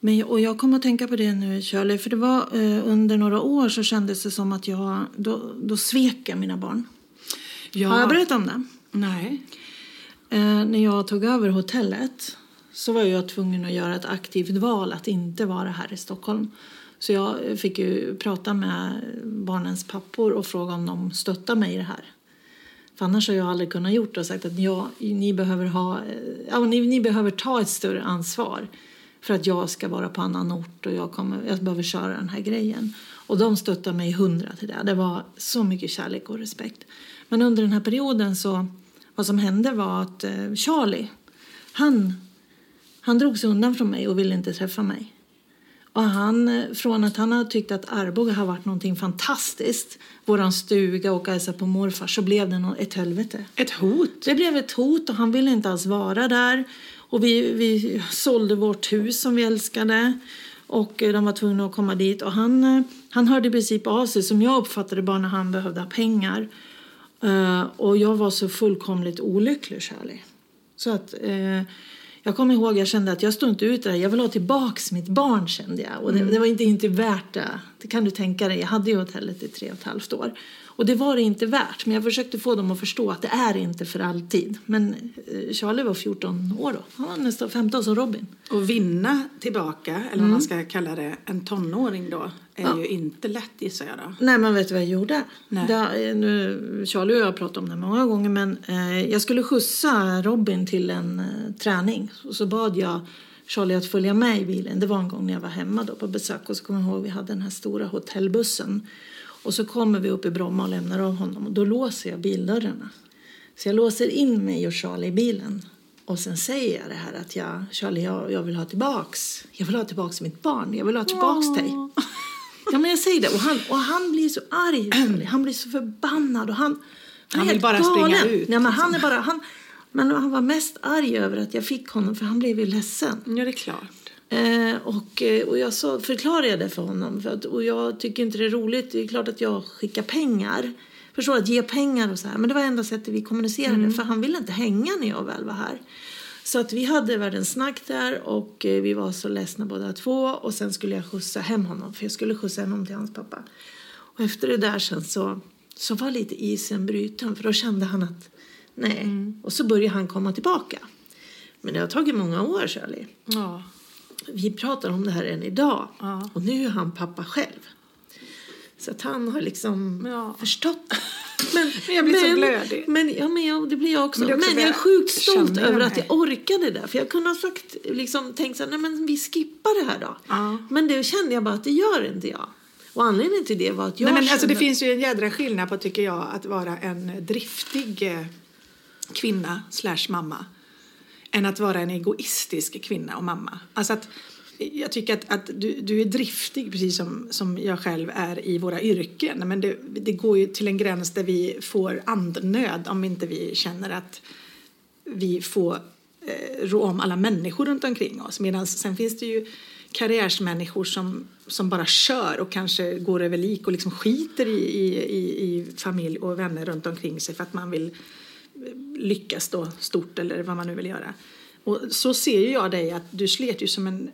Men, och jag kommer att tänka på det nu, Charlie, för det var eh, under några år så kändes det som att jag, då, då svek jag mina barn. Ja. Har jag berättat om det? Nej. Eh, när jag tog över hotellet så var jag tvungen att göra ett aktivt val att inte vara här i Stockholm. Så jag fick ju prata med barnens pappor och fråga om de stöttar mig i det här. För annars har jag aldrig kunnat gjort det och sagt att jag, ni, behöver ha, ja, ni, ni behöver ta ett större ansvar. För att jag ska vara på annan ort och jag, kommer, jag behöver köra den här grejen. Och de stöttade mig hundra till det. Det var så mycket kärlek och respekt. Men under den här perioden så... Vad som hände var att Charlie... Han, han drog sig undan från mig och ville inte träffa mig. Och han... Från att han har tyckt att Arboga har varit någonting fantastiskt. Våran stuga och hälsa på morfar. Så blev det ett helvete. Ett hot? Det blev ett hot och han ville inte alls vara där. Och vi, vi sålde vårt hus som vi älskade. Och de var tvungna att komma dit. Och han, han hörde i princip av sig, som jag uppfattade, bara när han behövde pengar. Uh, och jag var så fullkomligt olycklig, Charlie. Så att uh, jag kommer ihåg, jag kände att jag stod inte ut där. Jag vill ha tillbaks mitt barn, kände jag. Och det, mm. det var inte, inte värt det. Det kan du tänka dig. Jag hade ju hotellet i tre och ett halvt år. Och det var det inte värt. Men jag försökte få dem att förstå att det är inte för alltid. Men Charlie var fjorton år då. Han var nästan femton som Robin. Och vinna tillbaka, eller mm. vad man ska kalla det, en tonåring då, är ja. ju inte lätt, gissar jag då. Nej, man vet vad jag gjorde. Det, nu, Charlie och jag har pratat om det många gånger. Men eh, jag skulle skjutsa Robin till en eh, träning. Och så bad jag Charlie att följa med i bilen. Det var en gång när jag var hemma då på besök. Och så kommer jag ihåg, vi hade den här stora hotellbussen. Och så kommer vi upp i Bromma och lämnar av honom. Och då låser jag bildörrarna. Så jag låser in mig och Charlie i bilen. Och sen säger jag det här att jag... Charlie, jag, jag vill ha tillbaks. Jag vill ha tillbaks mitt barn. Jag vill ha tillbaks ja. dig. Ja, men jag säger det. Och han, och han blir så arg, Charlie. Han blir så förbannad. Och han han, han vill bara galen. springa ut. Nej, men han är bara... Han, men han var mest arg över att jag fick honom. För han blev ju ledsen. Ja, det är klart. Eh, och, och jag så förklarade det för honom för att, och jag tycker inte det är roligt. Det är klart att jag skickar pengar, förstår, att ge pengar och så här, men det var enda sättet vi kommunicerade, mm. för han ville inte hänga när jag väl var här. Så att vi hade världens snack där och eh, vi var så ledsna båda två. Och sen skulle jag skjutsa hem honom, för jag skulle skjutsa hem honom till hans pappa. Och efter det där sen så, så var lite isen bruten, för då kände han att nej, mm. och så började han komma tillbaka. Men det har tagit många år, Charlie. Ja. Vi pratar om det här än idag. Ja. Och nu är han pappa själv. Så att han har liksom ja. förstått. Men, men jag blir men, så blödig. Men, ja, men jag, det blir jag också. Men, också men jag är sjukt stolt över att jag orkade det. För jag kunde ha sagt, liksom, tänkt så här, nej men vi skippar det här då. Ja. Men det kände jag bara att det gör inte jag. Och anledningen till det var att jag nej, men kände... Alltså, det finns ju en jädra skillnad på, tycker jag, att vara en driftig kvinna slash mamma. Än att vara en egoistisk kvinna och mamma. Alltså att jag tycker att, att du, du är driftig, precis som, som jag själv är i våra yrken. Men det, det går ju till en gräns där vi får andnöd om inte vi känner att vi får eh, rå om alla människor runt omkring oss. Medan sen finns det ju karriärsmänniskor som, som bara kör och kanske går över lik och liksom skiter i, i, i, i familj och vänner runt omkring sig för att man vill lyckas då stort eller vad man nu vill göra. Och så ser ju jag dig att du slet ju som en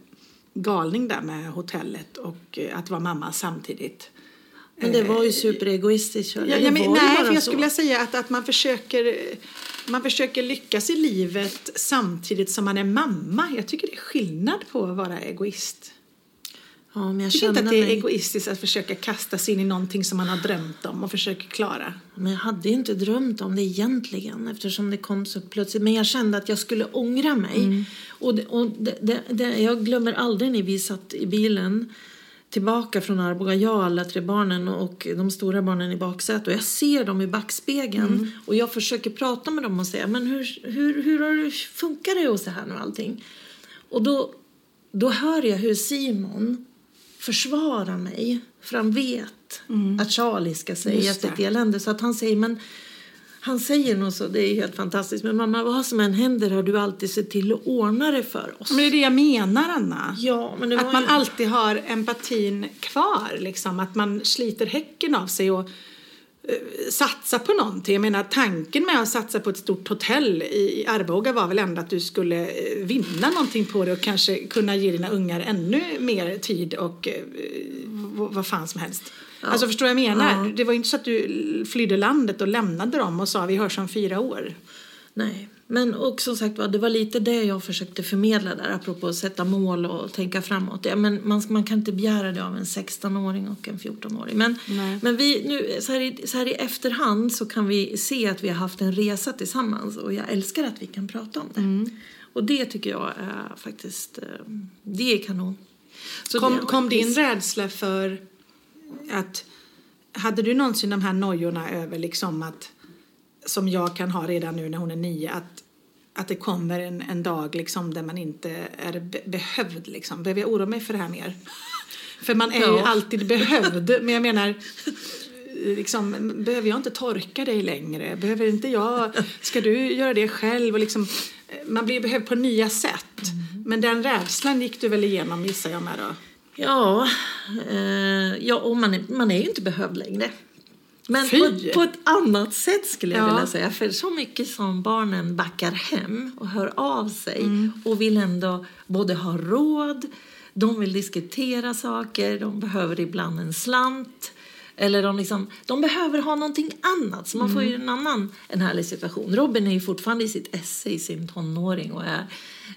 galning där med hotellet och att vara mamma samtidigt. Men det var ju superegoistiskt. Ja, ja, men, nej, för jag så. skulle vilja säga att, att man, försöker, man försöker lyckas i livet samtidigt som man är mamma. Jag tycker det är skillnad på att vara egoist. Ja, men jag, jag tycker inte att det är mig... egoistiskt att försöka kasta sig in i någonting som man har drömt om och försöka klara. Men jag hade ju inte drömt om det egentligen eftersom det kom så plötsligt. Men jag kände att jag skulle ångra mig. Mm. Och, det, och det, det, det, jag glömmer aldrig när vi satt i bilen tillbaka från Arboga, jag och alla tre barnen och de stora barnen i baksätet. Och jag ser dem i backspegeln. Mm. Och jag försöker prata med dem och säga, men hur, hur, hur har det, funkar det och så här nu allting? Och då, då hör jag hur Simon försvarar mig. För han vet mm. att Charlie ska säga att det är ett elände. Så att han säger, men han säger nog så, det är helt fantastiskt. Men mamma, vad som än händer har du alltid sett till att ordna det för oss. Men det är det jag menar, Anna. Ja, men det var att man ju... alltid har empatin kvar. Liksom. Att man sliter häcken av sig och uh, satsar på någonting. Jag menar, tanken med att satsa på ett stort hotell i Arboga var väl ändå att du skulle uh, vinna någonting på det. Och kanske kunna ge dina ungar ännu mer tid och uh, v- vad fan som helst. Ja. Alltså förstår jag menar. Ja. Det var inte så att du flydde landet och lämnade dem och sa vi hörs om fyra år. Nej, men och som sagt det var lite det jag försökte förmedla där apropå att sätta mål och tänka framåt. Ja, men man, man kan inte begära det av en sexton-åring och en fjorton-åring. Men, men vi, nu, så, här i, så här i efterhand så kan vi se att vi har haft en resa tillsammans och jag älskar att vi kan prata om det. Mm. Och det tycker jag är faktiskt, det är kanon. Så kom, det, kom din rädsla för... att hade du någonsin de här nojorna över liksom att som jag kan ha redan nu när hon är nio att, att det kommer en, en dag liksom där man inte är be- behövd liksom, behöver jag oroa mig för det här mer för man är ja. ju alltid behövd men jag menar liksom, behöver jag inte torka dig längre, behöver inte jag, ska du göra det själv och liksom, man blir behövd på nya sätt mm. men den rädslan gick du väl igenom missar jag med då. Ja, eh, ja och man, är, man är ju inte behövd längre. Men på, på ett annat sätt skulle jag ja. vilja säga. För så mycket som barnen backar hem och hör av sig. Mm. Och vill ändå både ha råd, de vill diskutera saker, de behöver ibland en slant. Eller de, liksom, de behöver ha någonting annat. Så man mm. får ju en annan en härlig situation. Robin är ju fortfarande i sitt esse i sin tonåring och är...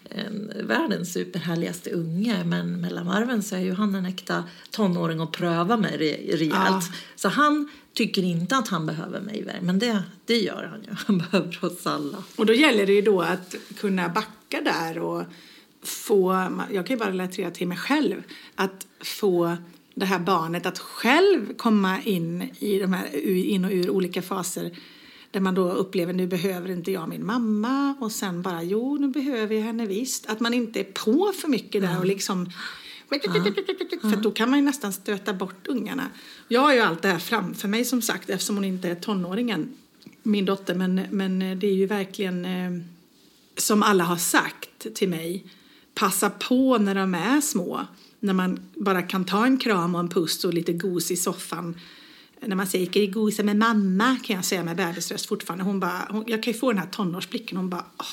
En världens superhärligaste unge men mellan varven så är ju han en äkta tonåring och pröva mig rejält ja. Så han tycker inte att han behöver mig men det, det gör han ju, han behöver oss alla och då gäller det ju då att kunna backa där och få, jag kan ju bara relatera till mig själv att få det här barnet att själv komma in i de här in och ur olika faser där man då upplever, nu behöver inte jag min mamma. Och sen bara, jo, nu behöver jag henne visst. Att man inte är på för mycket där. Och liksom, ja. För då kan man ju nästan stöta bort ungarna. Jag har ju allt det här framför mig som sagt. Eftersom hon inte är tonåringen, min dotter. Men, men det är ju verkligen, eh, som alla har sagt till mig. Passa på när de är små. När man bara kan ta en kram och en puss och lite gos i soffan. När man säger, ska vi gosa med mamma? Kan jag säga med bebisröst fortfarande. Hon bara, hon, jag kan ju få den här tonårsblicken. Hon bara, åh,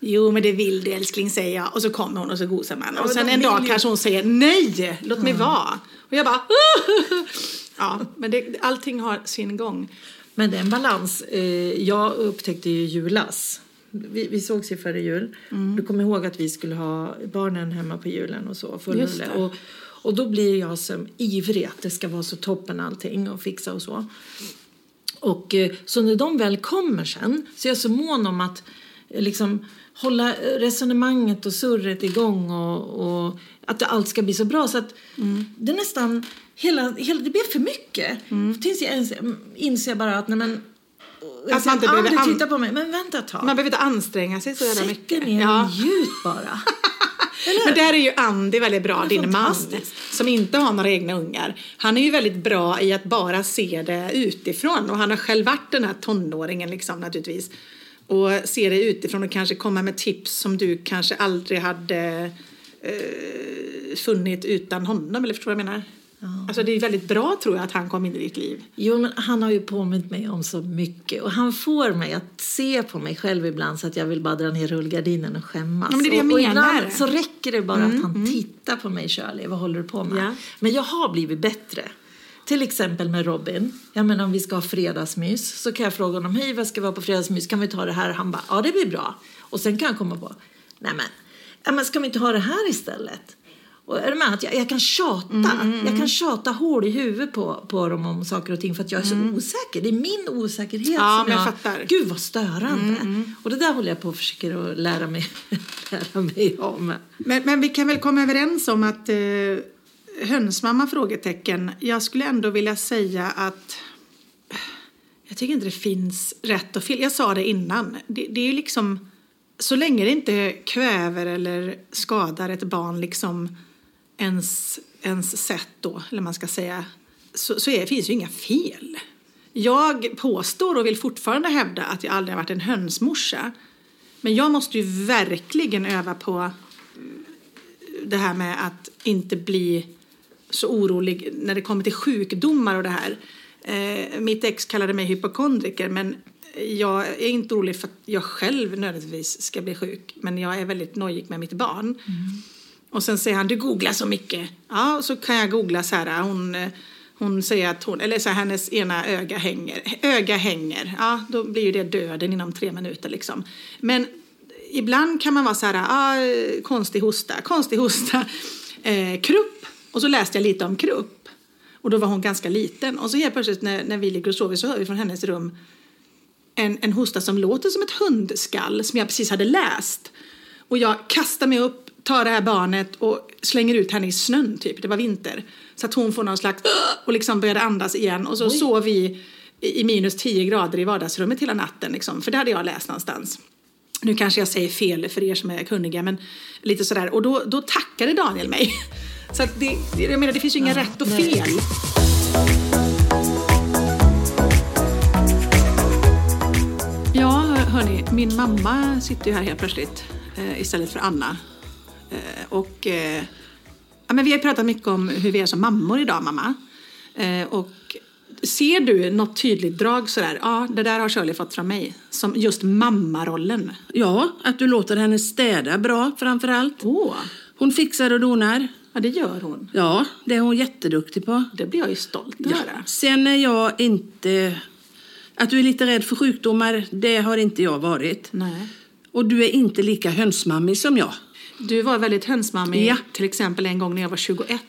jo men det vill du älskling, säger jag. Och så kommer hon och så gosar man. Ja, och sen en dag ju... kanske hon säger, nej, låt mm. mig vara. Och jag bara, uh! Ja, men det, allting har sin gång. Men det är en balans. Jag upptäckte ju julas. Vi, vi sågs ju före jul. Mm. Du kommer ihåg att vi skulle ha barnen hemma på julen och så. För Ulle. Och... Och då blir jag som ivrig att det ska vara så toppen allting och fixa och så. Och så när de väl kommer sen så är jag så mån om att liksom hålla resonemanget och surret igång och, och att allt ska bli så bra. Så att mm. det är nästan, hela, hela, det blir för mycket. Mm. Tills jag ens, inser bara att nej men... Att man inte behöver an- titta på mig. Men vänta ett tag. Man behöver inte anstränga sig så jävla mycket. Sätter ner ja. ljud bara. Men där är ju Andy väldigt bra, din man, som inte har några egna ungar. Han är ju väldigt bra i att bara se det utifrån. Och han har själv varit den här tonåringen liksom, naturligtvis. Och ser det utifrån och kanske komma med tips som du kanske aldrig hade eh, funnit utan honom, eller förstår jag menar? Ja. Alltså det är väldigt bra tror jag att han kom in i ditt liv. Jo, men han har ju påmint mig om så mycket. Och han får mig att se på mig själv ibland så att jag vill bara dra ner rullgardinen och skämmas. Ja, men det är det jag och, och menar. Ibland så räcker det bara mm, att han mm. tittar på mig, Charlie. Vad håller du på med? Ja. Men jag har blivit bättre. Till exempel med Robin. Jag menar om vi ska ha fredagsmys så kan jag fråga honom. Hej, vad ska vi vara på fredagsmys? Kan vi ta det här? Han bara, ja det blir bra. Och sen kan jag komma på. Nej men, ja, men ska vi inte ha det här istället? Och är det med att jag, jag kan tjata. Mm, mm, jag kan tjata hål i huvudet på, på dem om saker och ting. För att jag är så mm. osäker. Det är min osäkerhet ja, som jag... jag fattar. Gud vad störande. Mm, mm. Och det där håller jag på och försöker att lära mig, lära mig om. Men, men vi kan väl komma överens om att... Eh... hönsmamma frågetecken. Jag skulle ändå vilja säga att jag tycker inte det finns rätt och fel. Jag sa det innan. Det, det är ju liksom så länge det inte kväver eller skadar ett barn liksom ens, ens sätt då, eller man ska säga så, så är, finns ju inga fel. Jag påstår och vill fortfarande hävda att jag aldrig har varit en hönsmorsa. Men jag måste ju verkligen öva på det här med att inte bli så orolig när det kommer till sjukdomar och det här. Eh, mitt ex kallade mig hypokondriker, men jag är inte orolig för att jag själv nödvändigtvis ska bli sjuk. Men jag är väldigt nojig med mitt barn. Mm. Och sen säger han, du googlar så mycket. Ja, så kan jag googla så här. Hon, hon säger att hon, eller så här, hennes ena öga hänger. Öga hänger. Ja, då blir ju det döden inom tre minuter liksom. Men ibland kan man vara så här, ah, konstig hosta, konstig hosta, eh, krupp. Och så läste jag lite om krupp. Och då var hon ganska liten. Och så helt plötsligt när, när vi ligger och sover så hör vi från hennes rum en, en hosta som låter som ett hundskall som jag precis hade läst. Och jag kastar mig upp, tar det här barnet och slänger ut henne i snön typ. Det var vinter. Så att hon får någon slags och liksom började andas igen. Och så sov vi i minus tio grader i vardagsrummet hela natten. Liksom. För det hade jag läst någonstans. Nu kanske jag säger fel för er som är kunniga, men lite sådär. Och då, då tackade Daniel mig. Så att det, jag menar, det finns ju inga ja, rätt och nej. fel. Ja, hörni, min mamma sitter ju här helt plötsligt eh, istället för Anna. Eh, och eh, ja, men vi har pratat mycket om hur vi är som mammor idag, mamma. Eh, och ser du något tydligt drag sådär? Ja, det där har Shirley fått från mig. Som just mammarollen. Ja, att du låter henne städa bra framförallt. Åh. Hon fixar och donar. Ja, det gör hon. Ja, det är hon jätteduktig på. Det blir jag ju stolt att ja. göra. Sen är jag inte... Att du är lite rädd för sjukdomar, det har inte jag varit. Nej. Och du är inte lika hönsmammig som jag. Du var väldigt hönsmammig ja. till exempel en gång när jag var tjugoett.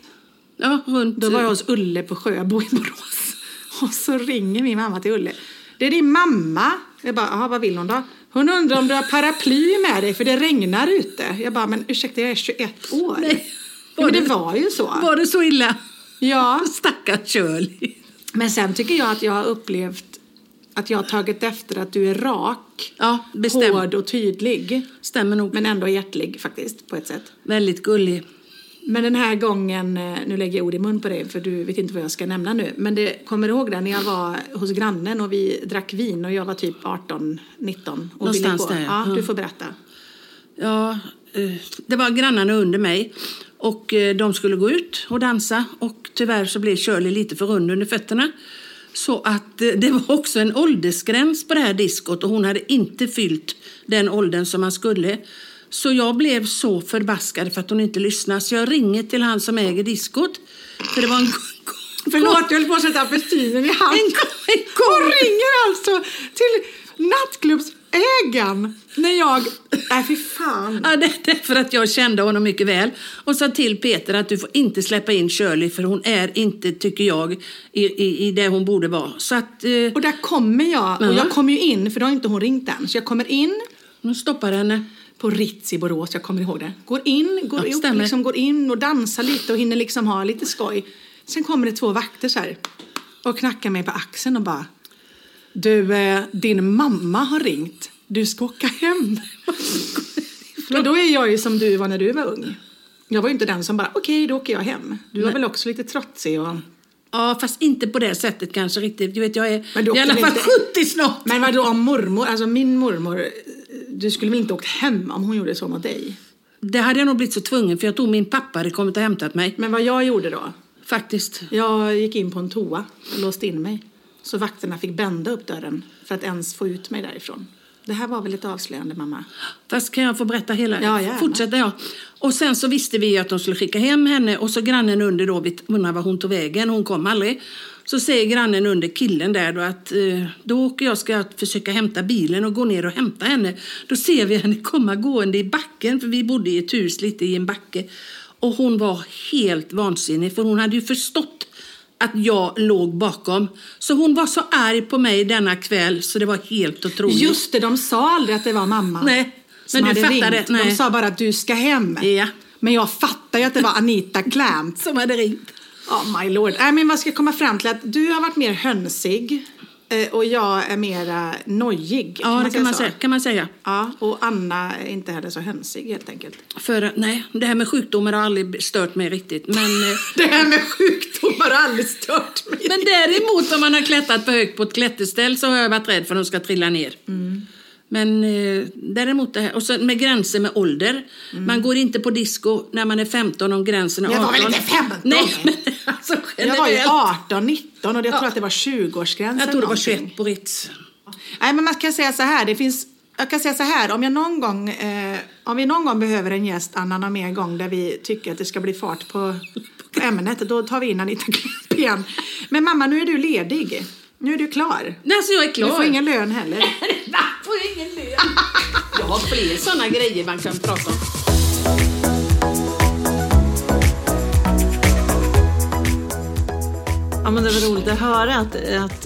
Ja, runt... Då var jag hos Ulle på Sjöbo i Borås. Och så ringer min mamma till Ulle. Det är din mamma. Jag bara, aha, vad vill hon då? Hon undrar om du har paraply med dig för det regnar ute. Jag bara, men ursäkta, jag är tjugoett år. Nej. Ja, men det var ju så. Var det så illa? Ja. Stackars Shirley. Men sen tycker jag att jag har upplevt att jag har tagit efter att du är rak, ja, hård och tydlig. Stämmer nog. Men ändå hjärtlig faktiskt på ett sätt. Väldigt gullig. Men den här gången, nu lägger jag ord i mun på dig för du vet inte vad jag ska nämna nu. Men det kommer ihåg där när jag var hos grannen och vi drack vin och jag var typ arton nitton. Och någonstans där. Ja, du får berätta. Ja, det var grannarna under mig. Och de skulle gå ut och dansa. Och tyvärr så blev Shirley lite för rund under fötterna. Så att det var också en åldersgräns på det här diskot. Och hon hade inte fyllt den åldern som man skulle. Så jag blev så förbaskad för att hon inte lyssnade. Så jag ringer till han som äger diskot. För det var en... Förlåt, jag höll på att sätta apeltinen i hand. Hon ringer alltså till nattklubbs... ägan när jag... Nej, fy fan. Ja, det, det är för att jag kände honom mycket väl. Och sa till Peter att du får inte släppa in Shirley för hon är inte, tycker jag, i, i, i det hon borde vara. Så att, eh... Och där kommer jag. Uh-huh. Och jag kommer ju in, för då har inte hon ringt än. Så jag kommer in. Hon stoppar henne. På Ritz i Borås, jag kommer ihåg det. Går in, går, ja, upp, liksom, går in och dansar lite och hinner liksom ha lite skoj. Sen kommer det två vakter så här. Och knackar mig på axeln och bara... Du, eh, din mamma har ringt. Du ska åka hem. Men då är jag ju som du var när du var ung. Jag var ju inte den som bara, okej, okay, då åker jag hem. Du var Nej. väl också lite trotsig och... Ja, fast inte på det sättet kanske riktigt. Du vet, jag är men i alla fall inte... sjuttio snart. Men vadå, mormor, alltså min mormor... Du skulle väl inte åkt hem om hon gjorde så mot dig? Det hade jag nog blivit så tvungen, för jag tog min pappa hade kommit och hämtat mig. Men vad jag gjorde då? Faktiskt. Jag gick in på en toa och låste in mig. Så vakterna fick bända upp dörren för att ens få ut mig därifrån. Det här var väl lite avslöjande, mamma? Fast kan jag få berätta hela? Ja, ja. Fortsätter jag. Och sen så visste vi att de skulle skicka hem henne. Och så grannen under då, vi undrar var hon tog vägen. Hon kom aldrig. Så säger grannen under, killen där då, att eh, då åker jag ska försöka hämta bilen och gå ner och hämta henne. Då ser vi henne komma gående i backen. För vi bodde i ett hus lite i en backe. Och hon var helt vansinnig. För hon hade ju förstått att jag låg bakom. Så hon var så arg på mig denna kväll. Så det var helt otroligt. Just det, de sa aldrig att det var mamma. Nej, men du fattade. Nej. De sa bara att du ska hem. Ja. Men jag fattar ju att det var Anita Klant som hade ringt. Oh my lord. Nej, men vad ska jag komma fram till? Att du har varit mer hönsig. Och jag är mera nojig. Kan ja, det kan man, säga, kan man säga. Ja, och Anna är inte heller så hönsig helt enkelt. För, nej, det här med sjukdomar har aldrig stört mig riktigt. Men, det här med sjukdomar har aldrig stört mig. Men däremot om man har klättrat för högt på ett klätterställ så har jag varit rädd för att de ska trilla ner. Mm. Men eh, däremot det här. Och så med gränser med ålder. Mm. Man går inte på disco när man är femton om gränsen är arton. Jag var väl inte femton? Nej, men, alltså, jag var ju arton nitton och jag ja. tror att det var tjugo-årsgränsen. Jag tror det var tjugoett på Ritz. Nej, men man kan säga så här. Det finns, jag kan säga så här. Om, jag någon gång, eh, om vi någon gång behöver en gäst annan mer gång där vi tycker att det ska bli fart på, på ämnet. Då tar vi in Anita Klant igen. Men mamma, nu är du ledig. Nu är du klar. Nej, så jag är klar. Du får ingen lön heller. Va? Får ingen lön? Jag har fler sådana grejer man kan prata om. Ja, men det var roligt att höra att... att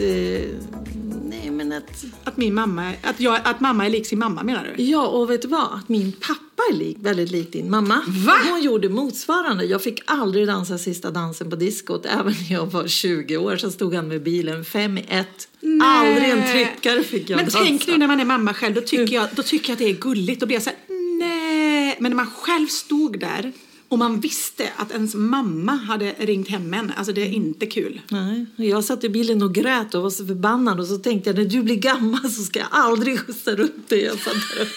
nej, men att... Att min mamma... Att, jag, att mamma är lik sin mamma, menar du? Ja, och vet du vad? Att min pappa är lik, väldigt lik din mamma. Va? Hon gjorde motsvarande. Jag fick aldrig dansa sista dansen på diskot. Även när jag var tjugo år så stod han med bilen fem ett. Nej. Aldrig en tryckare fick jag. Men dansa. Tänk nu när man är mamma själv. Då tycker jag, då tycker jag att det är gulligt. Och blir så här, nej. Men när man själv stod där... Och man visste att ens mamma hade ringt hem henne. Alltså det är inte kul. Nej, jag satt i bilen och grät och var så förbannad. Och så tänkte jag, när du blir gammal så ska jag aldrig skjutsa runt dig. Jag satt där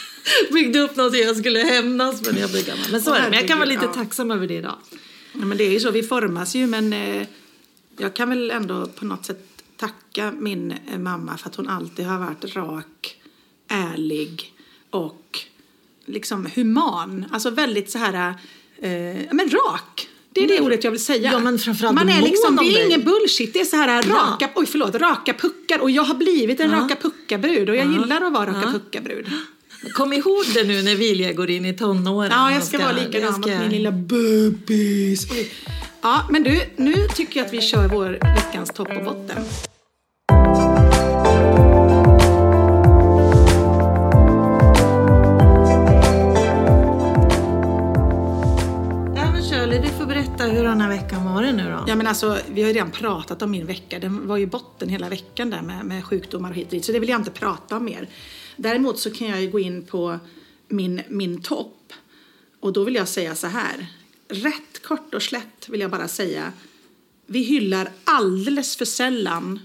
och byggde upp någonting jag skulle hämnas. Men jag blir gammal. Men så är det. Men jag kan vara lite tacksam över det idag. Ja, men det är ju så, vi formas ju. Men eh, jag kan väl ändå på något sätt tacka min eh, mamma. För att hon alltid har varit rak, ärlig och liksom human. Alltså väldigt så här... Eh, men rak, det är det mm. ordet jag vill säga. Ja, men framförallt man är liksom, det är ingen bullshit, det är så här raka, ja. oj förlåt, raka puckar. Och jag har blivit en ja. raka puckabrud. Och jag ja. gillar att vara raka ja. puckabrud. Kom ihåg det nu när Vilja går in i tonåren. Ja, jag ska, ska vara likadan ska... mot min lilla bebis. Oj. Ja, men du, nu tycker jag att vi kör vår veckans topp och botten. Hur den här veckan var det nu då? Ja, men alltså, vi har ju redan pratat om min vecka. Den var ju botten hela veckan där med, med sjukdomar och hit och dit. Så det vill jag inte prata om mer. Däremot så kan jag ju gå in på min, min topp. Och då vill jag säga så här. Rätt kort och slätt vill jag bara säga. Vi hyllar alldeles för sällan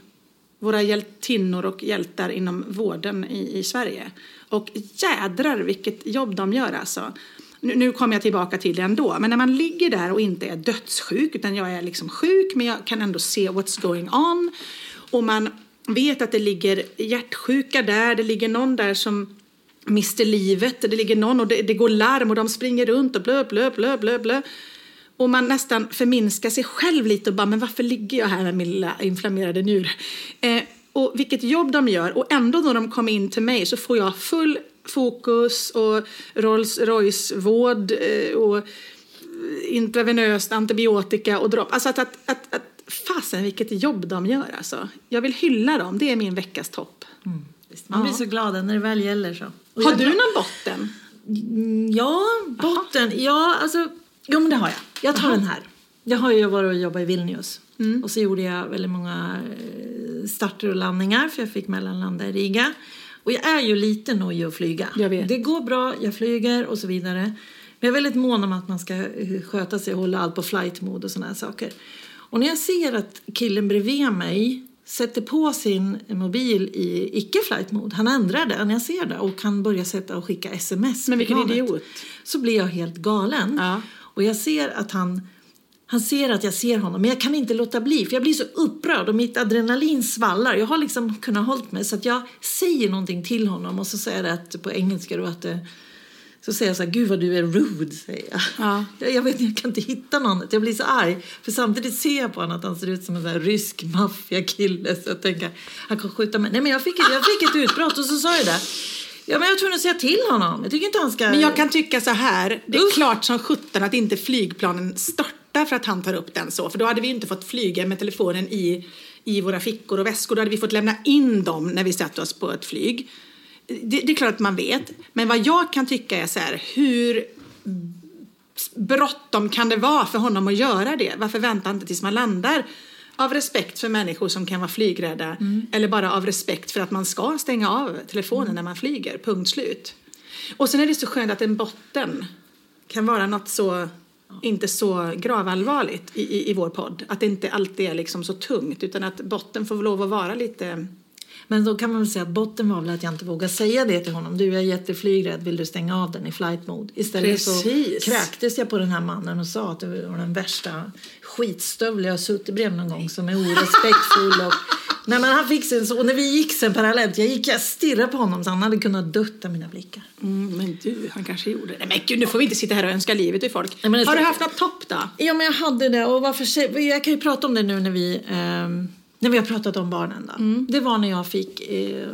våra hjältinnor och hjältar inom vården i, i Sverige. Och jädrar vilket jobb de gör alltså. Nu, nu kommer jag tillbaka till det ändå. Men när man ligger där och inte är dödssjuk. Utan jag är liksom sjuk. Men jag kan ändå se what's going on. Och man vet att det ligger hjärtsjuka där. Det ligger någon där som mister livet. Det ligger någon och det, det går larm. Och de springer runt och blö, blö, blö, blö, blö. Och man nästan förminskar sig själv lite. Och bara, men varför ligger jag här med min lilla inflammerade njur? Eh, och vilket jobb de gör. Och ändå när de kommer in till mig så får jag full... fokus och Rolls-Royce-vård och intravenöst antibiotika och dropp. Alltså att, att, att, att fasen vilket jobb de gör alltså. Jag vill hylla dem, det är min veckas topp. Mm. Man blir ja. så glad när det väl gäller så. Och har du glad... någon botten? Ja, botten. Aha. Ja, alltså, jo men det har jag. Jag tar Aha. den här. Jag har ju varit och jobbat i Vilnius. Mm. Och så gjorde jag väldigt många starter och landningar för jag fick mellanlanda i Riga. Och jag är ju lite nojig att flyga. Det går bra, jag flyger och så vidare. Men jag är väldigt mån om att man ska sköta sig och hålla allt på flight mode och såna här saker. Och när jag ser att killen bredvid mig sätter på sin mobil i icke-flight mode. Han ändrar den, jag ser det. Och han börjar sätta och skicka sms. Men vilken idiot. Så blir jag helt galen. Ja. Och jag ser att han... Han ser att jag ser honom. Men jag kan inte låta bli. För jag blir så upprörd. Och mitt adrenalin svallar. Jag har liksom kunnat hålla mig. Så att jag säger någonting till honom. Och så säger jag att på engelska då att... Så säger jag så här, gud vad du är rude, säger jag. Ja. Jag, jag vet, jag kan inte hitta någon. Jag blir så arg. För samtidigt ser jag på honom att han ser ut som en sån här rysk maffiakille. Så jag tänker, han kan skjuta mig. Nej, men jag fick, jag fick ett utbrott och så sa jag det. Ja, men jag tror att säga till honom. Jag tycker inte han ska... Men jag kan tycka så här. Det är uh. klart som sjutton att inte flygplanen störtar för att han tar upp den så. För då hade vi ju inte fått flyga med telefonen i, i våra fickor och väskor. Då hade vi fått lämna in dem när vi satt oss på ett flyg. Det, det är klart att man vet. Men vad jag kan tycka är så här, hur bråttom kan det vara för honom att göra det? Varför vänta inte tills man landar? Av respekt för människor som kan vara flygrädda. Mm. Eller bara av respekt för att man ska stänga av telefonen mm. när man flyger. Punkt slut. Och sen är det så skönt att en botten kan vara något så... Inte så gravallvarligt i, i, i vår podd. Att det inte alltid är liksom så tungt. Utan att botten får lov att vara lite... Men då kan man väl säga att botten var väl att jag inte vågar säga det till honom. Du är jätteflygrädd, vill du stänga av den i flight mode? Istället Precis. Så kräktes jag på den här mannen och sa att det var den värsta skitstövel jag har suttit bredvid någon gång. Som är orespektfull. Och... Nej, men han fick sin så... Och när vi gick sen parallellt, jag gick jag stirrade på honom så han hade kunnat dötta mina blickar. Mm, men du, han kanske gjorde det. Nej men gud, nu får vi inte sitta här och önska livet i folk. Nej, men har du haft något topp då? Ja, men jag hade det. Och varför... Jag kan ju prata om det nu när vi... Eh... När vi har pratat om barnen då. Mm. Det var när jag fick... Eh,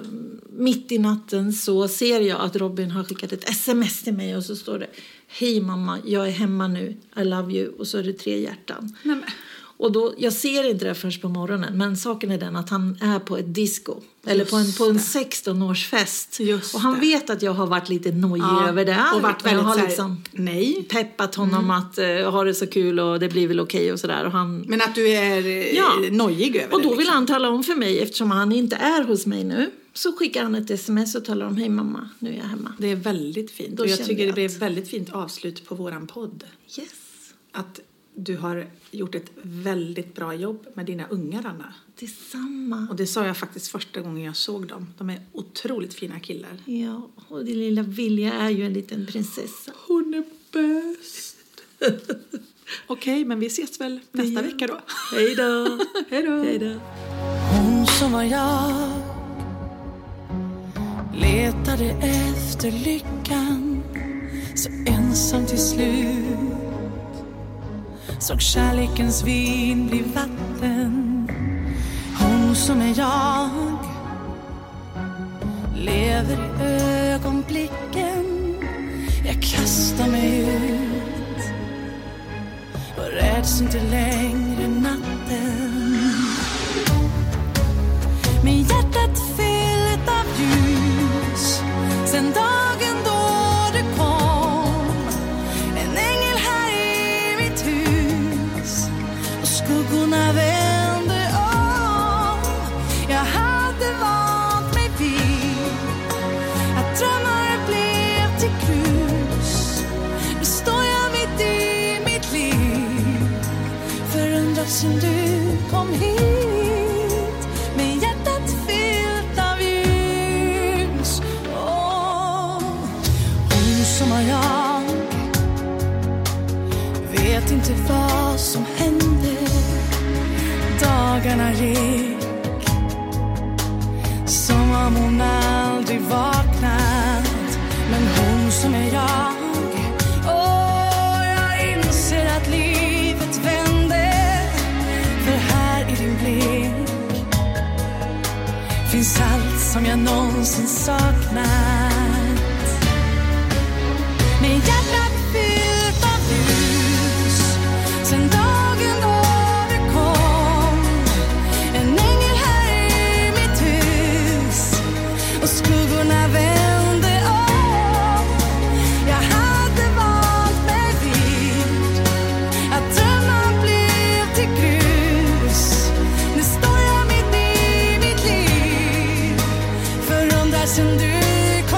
mitt i natten så ser jag att Robin har skickat ett sms till mig. Och så står det... Hej mamma, jag är hemma nu. I love you. Och så är det tre hjärtan. Nej, men. Och då... Jag ser inte det först på morgonen. Men saken är den att han är på ett disco. Eller Just på en, på en sexton-årsfest. Just och han det. Vet att jag har varit lite nojig ja, över det. Och varit väldigt jag har liksom nej. Peppat honom mm. att uh, ha det så kul och det blir väl okej och sådär. Och han... Men att du är ja. nojig över och det. Och då vill liksom. Han tala om för mig, eftersom han inte är hos mig nu. Så skickar han ett sms och talar om, hej mamma, nu är jag hemma. Det är väldigt fint. Då och jag tycker jag att... det blir ett väldigt fint avslut på våran podd. Yes. Att... Du har gjort ett väldigt bra jobb med dina ungar, Anna. Detsamma. Och det sa jag faktiskt första gången jag såg dem. De är otroligt fina killar. Ja, och det lilla Vilja är ju en liten prinsessa. Hon är bäst. Okej, okay, men vi ses väl nästa ja. vecka då. Hej då. Hej då. Hej då. Hon som var jag letade efter lyckan, så ensam till slut. Såg kärlekens vin bli vatten. Hon som är jag lever i ögonblicken. Jag kastar mig ut och räds inte längre natten. Med hjärtat fyllt av ljus sen dagen då du kom. En ängel här i mitt hus. Skuggorna vände om. Jag hade vant mig vid att drömmar blev till krus. Nu står jag mitt i mitt liv, förundrad sen du kom hit. Med hjärtat fyllt av ljus. Åh, hon som har jag vet inte vad som hände. Dagarna gick som om hon aldrig vaknat. Men hon som är jag, åh, jag inser att livet vände. För här i din blick finns allt som jag någonsin saknat. Med hjärtat fyllt av ljus sen dagen då. Skuggorna vände om. Jag hade valt mig vid att drömmen blev till grus. Nu står jag mitt i mitt liv, förundrar sen du kom.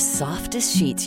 softest sheets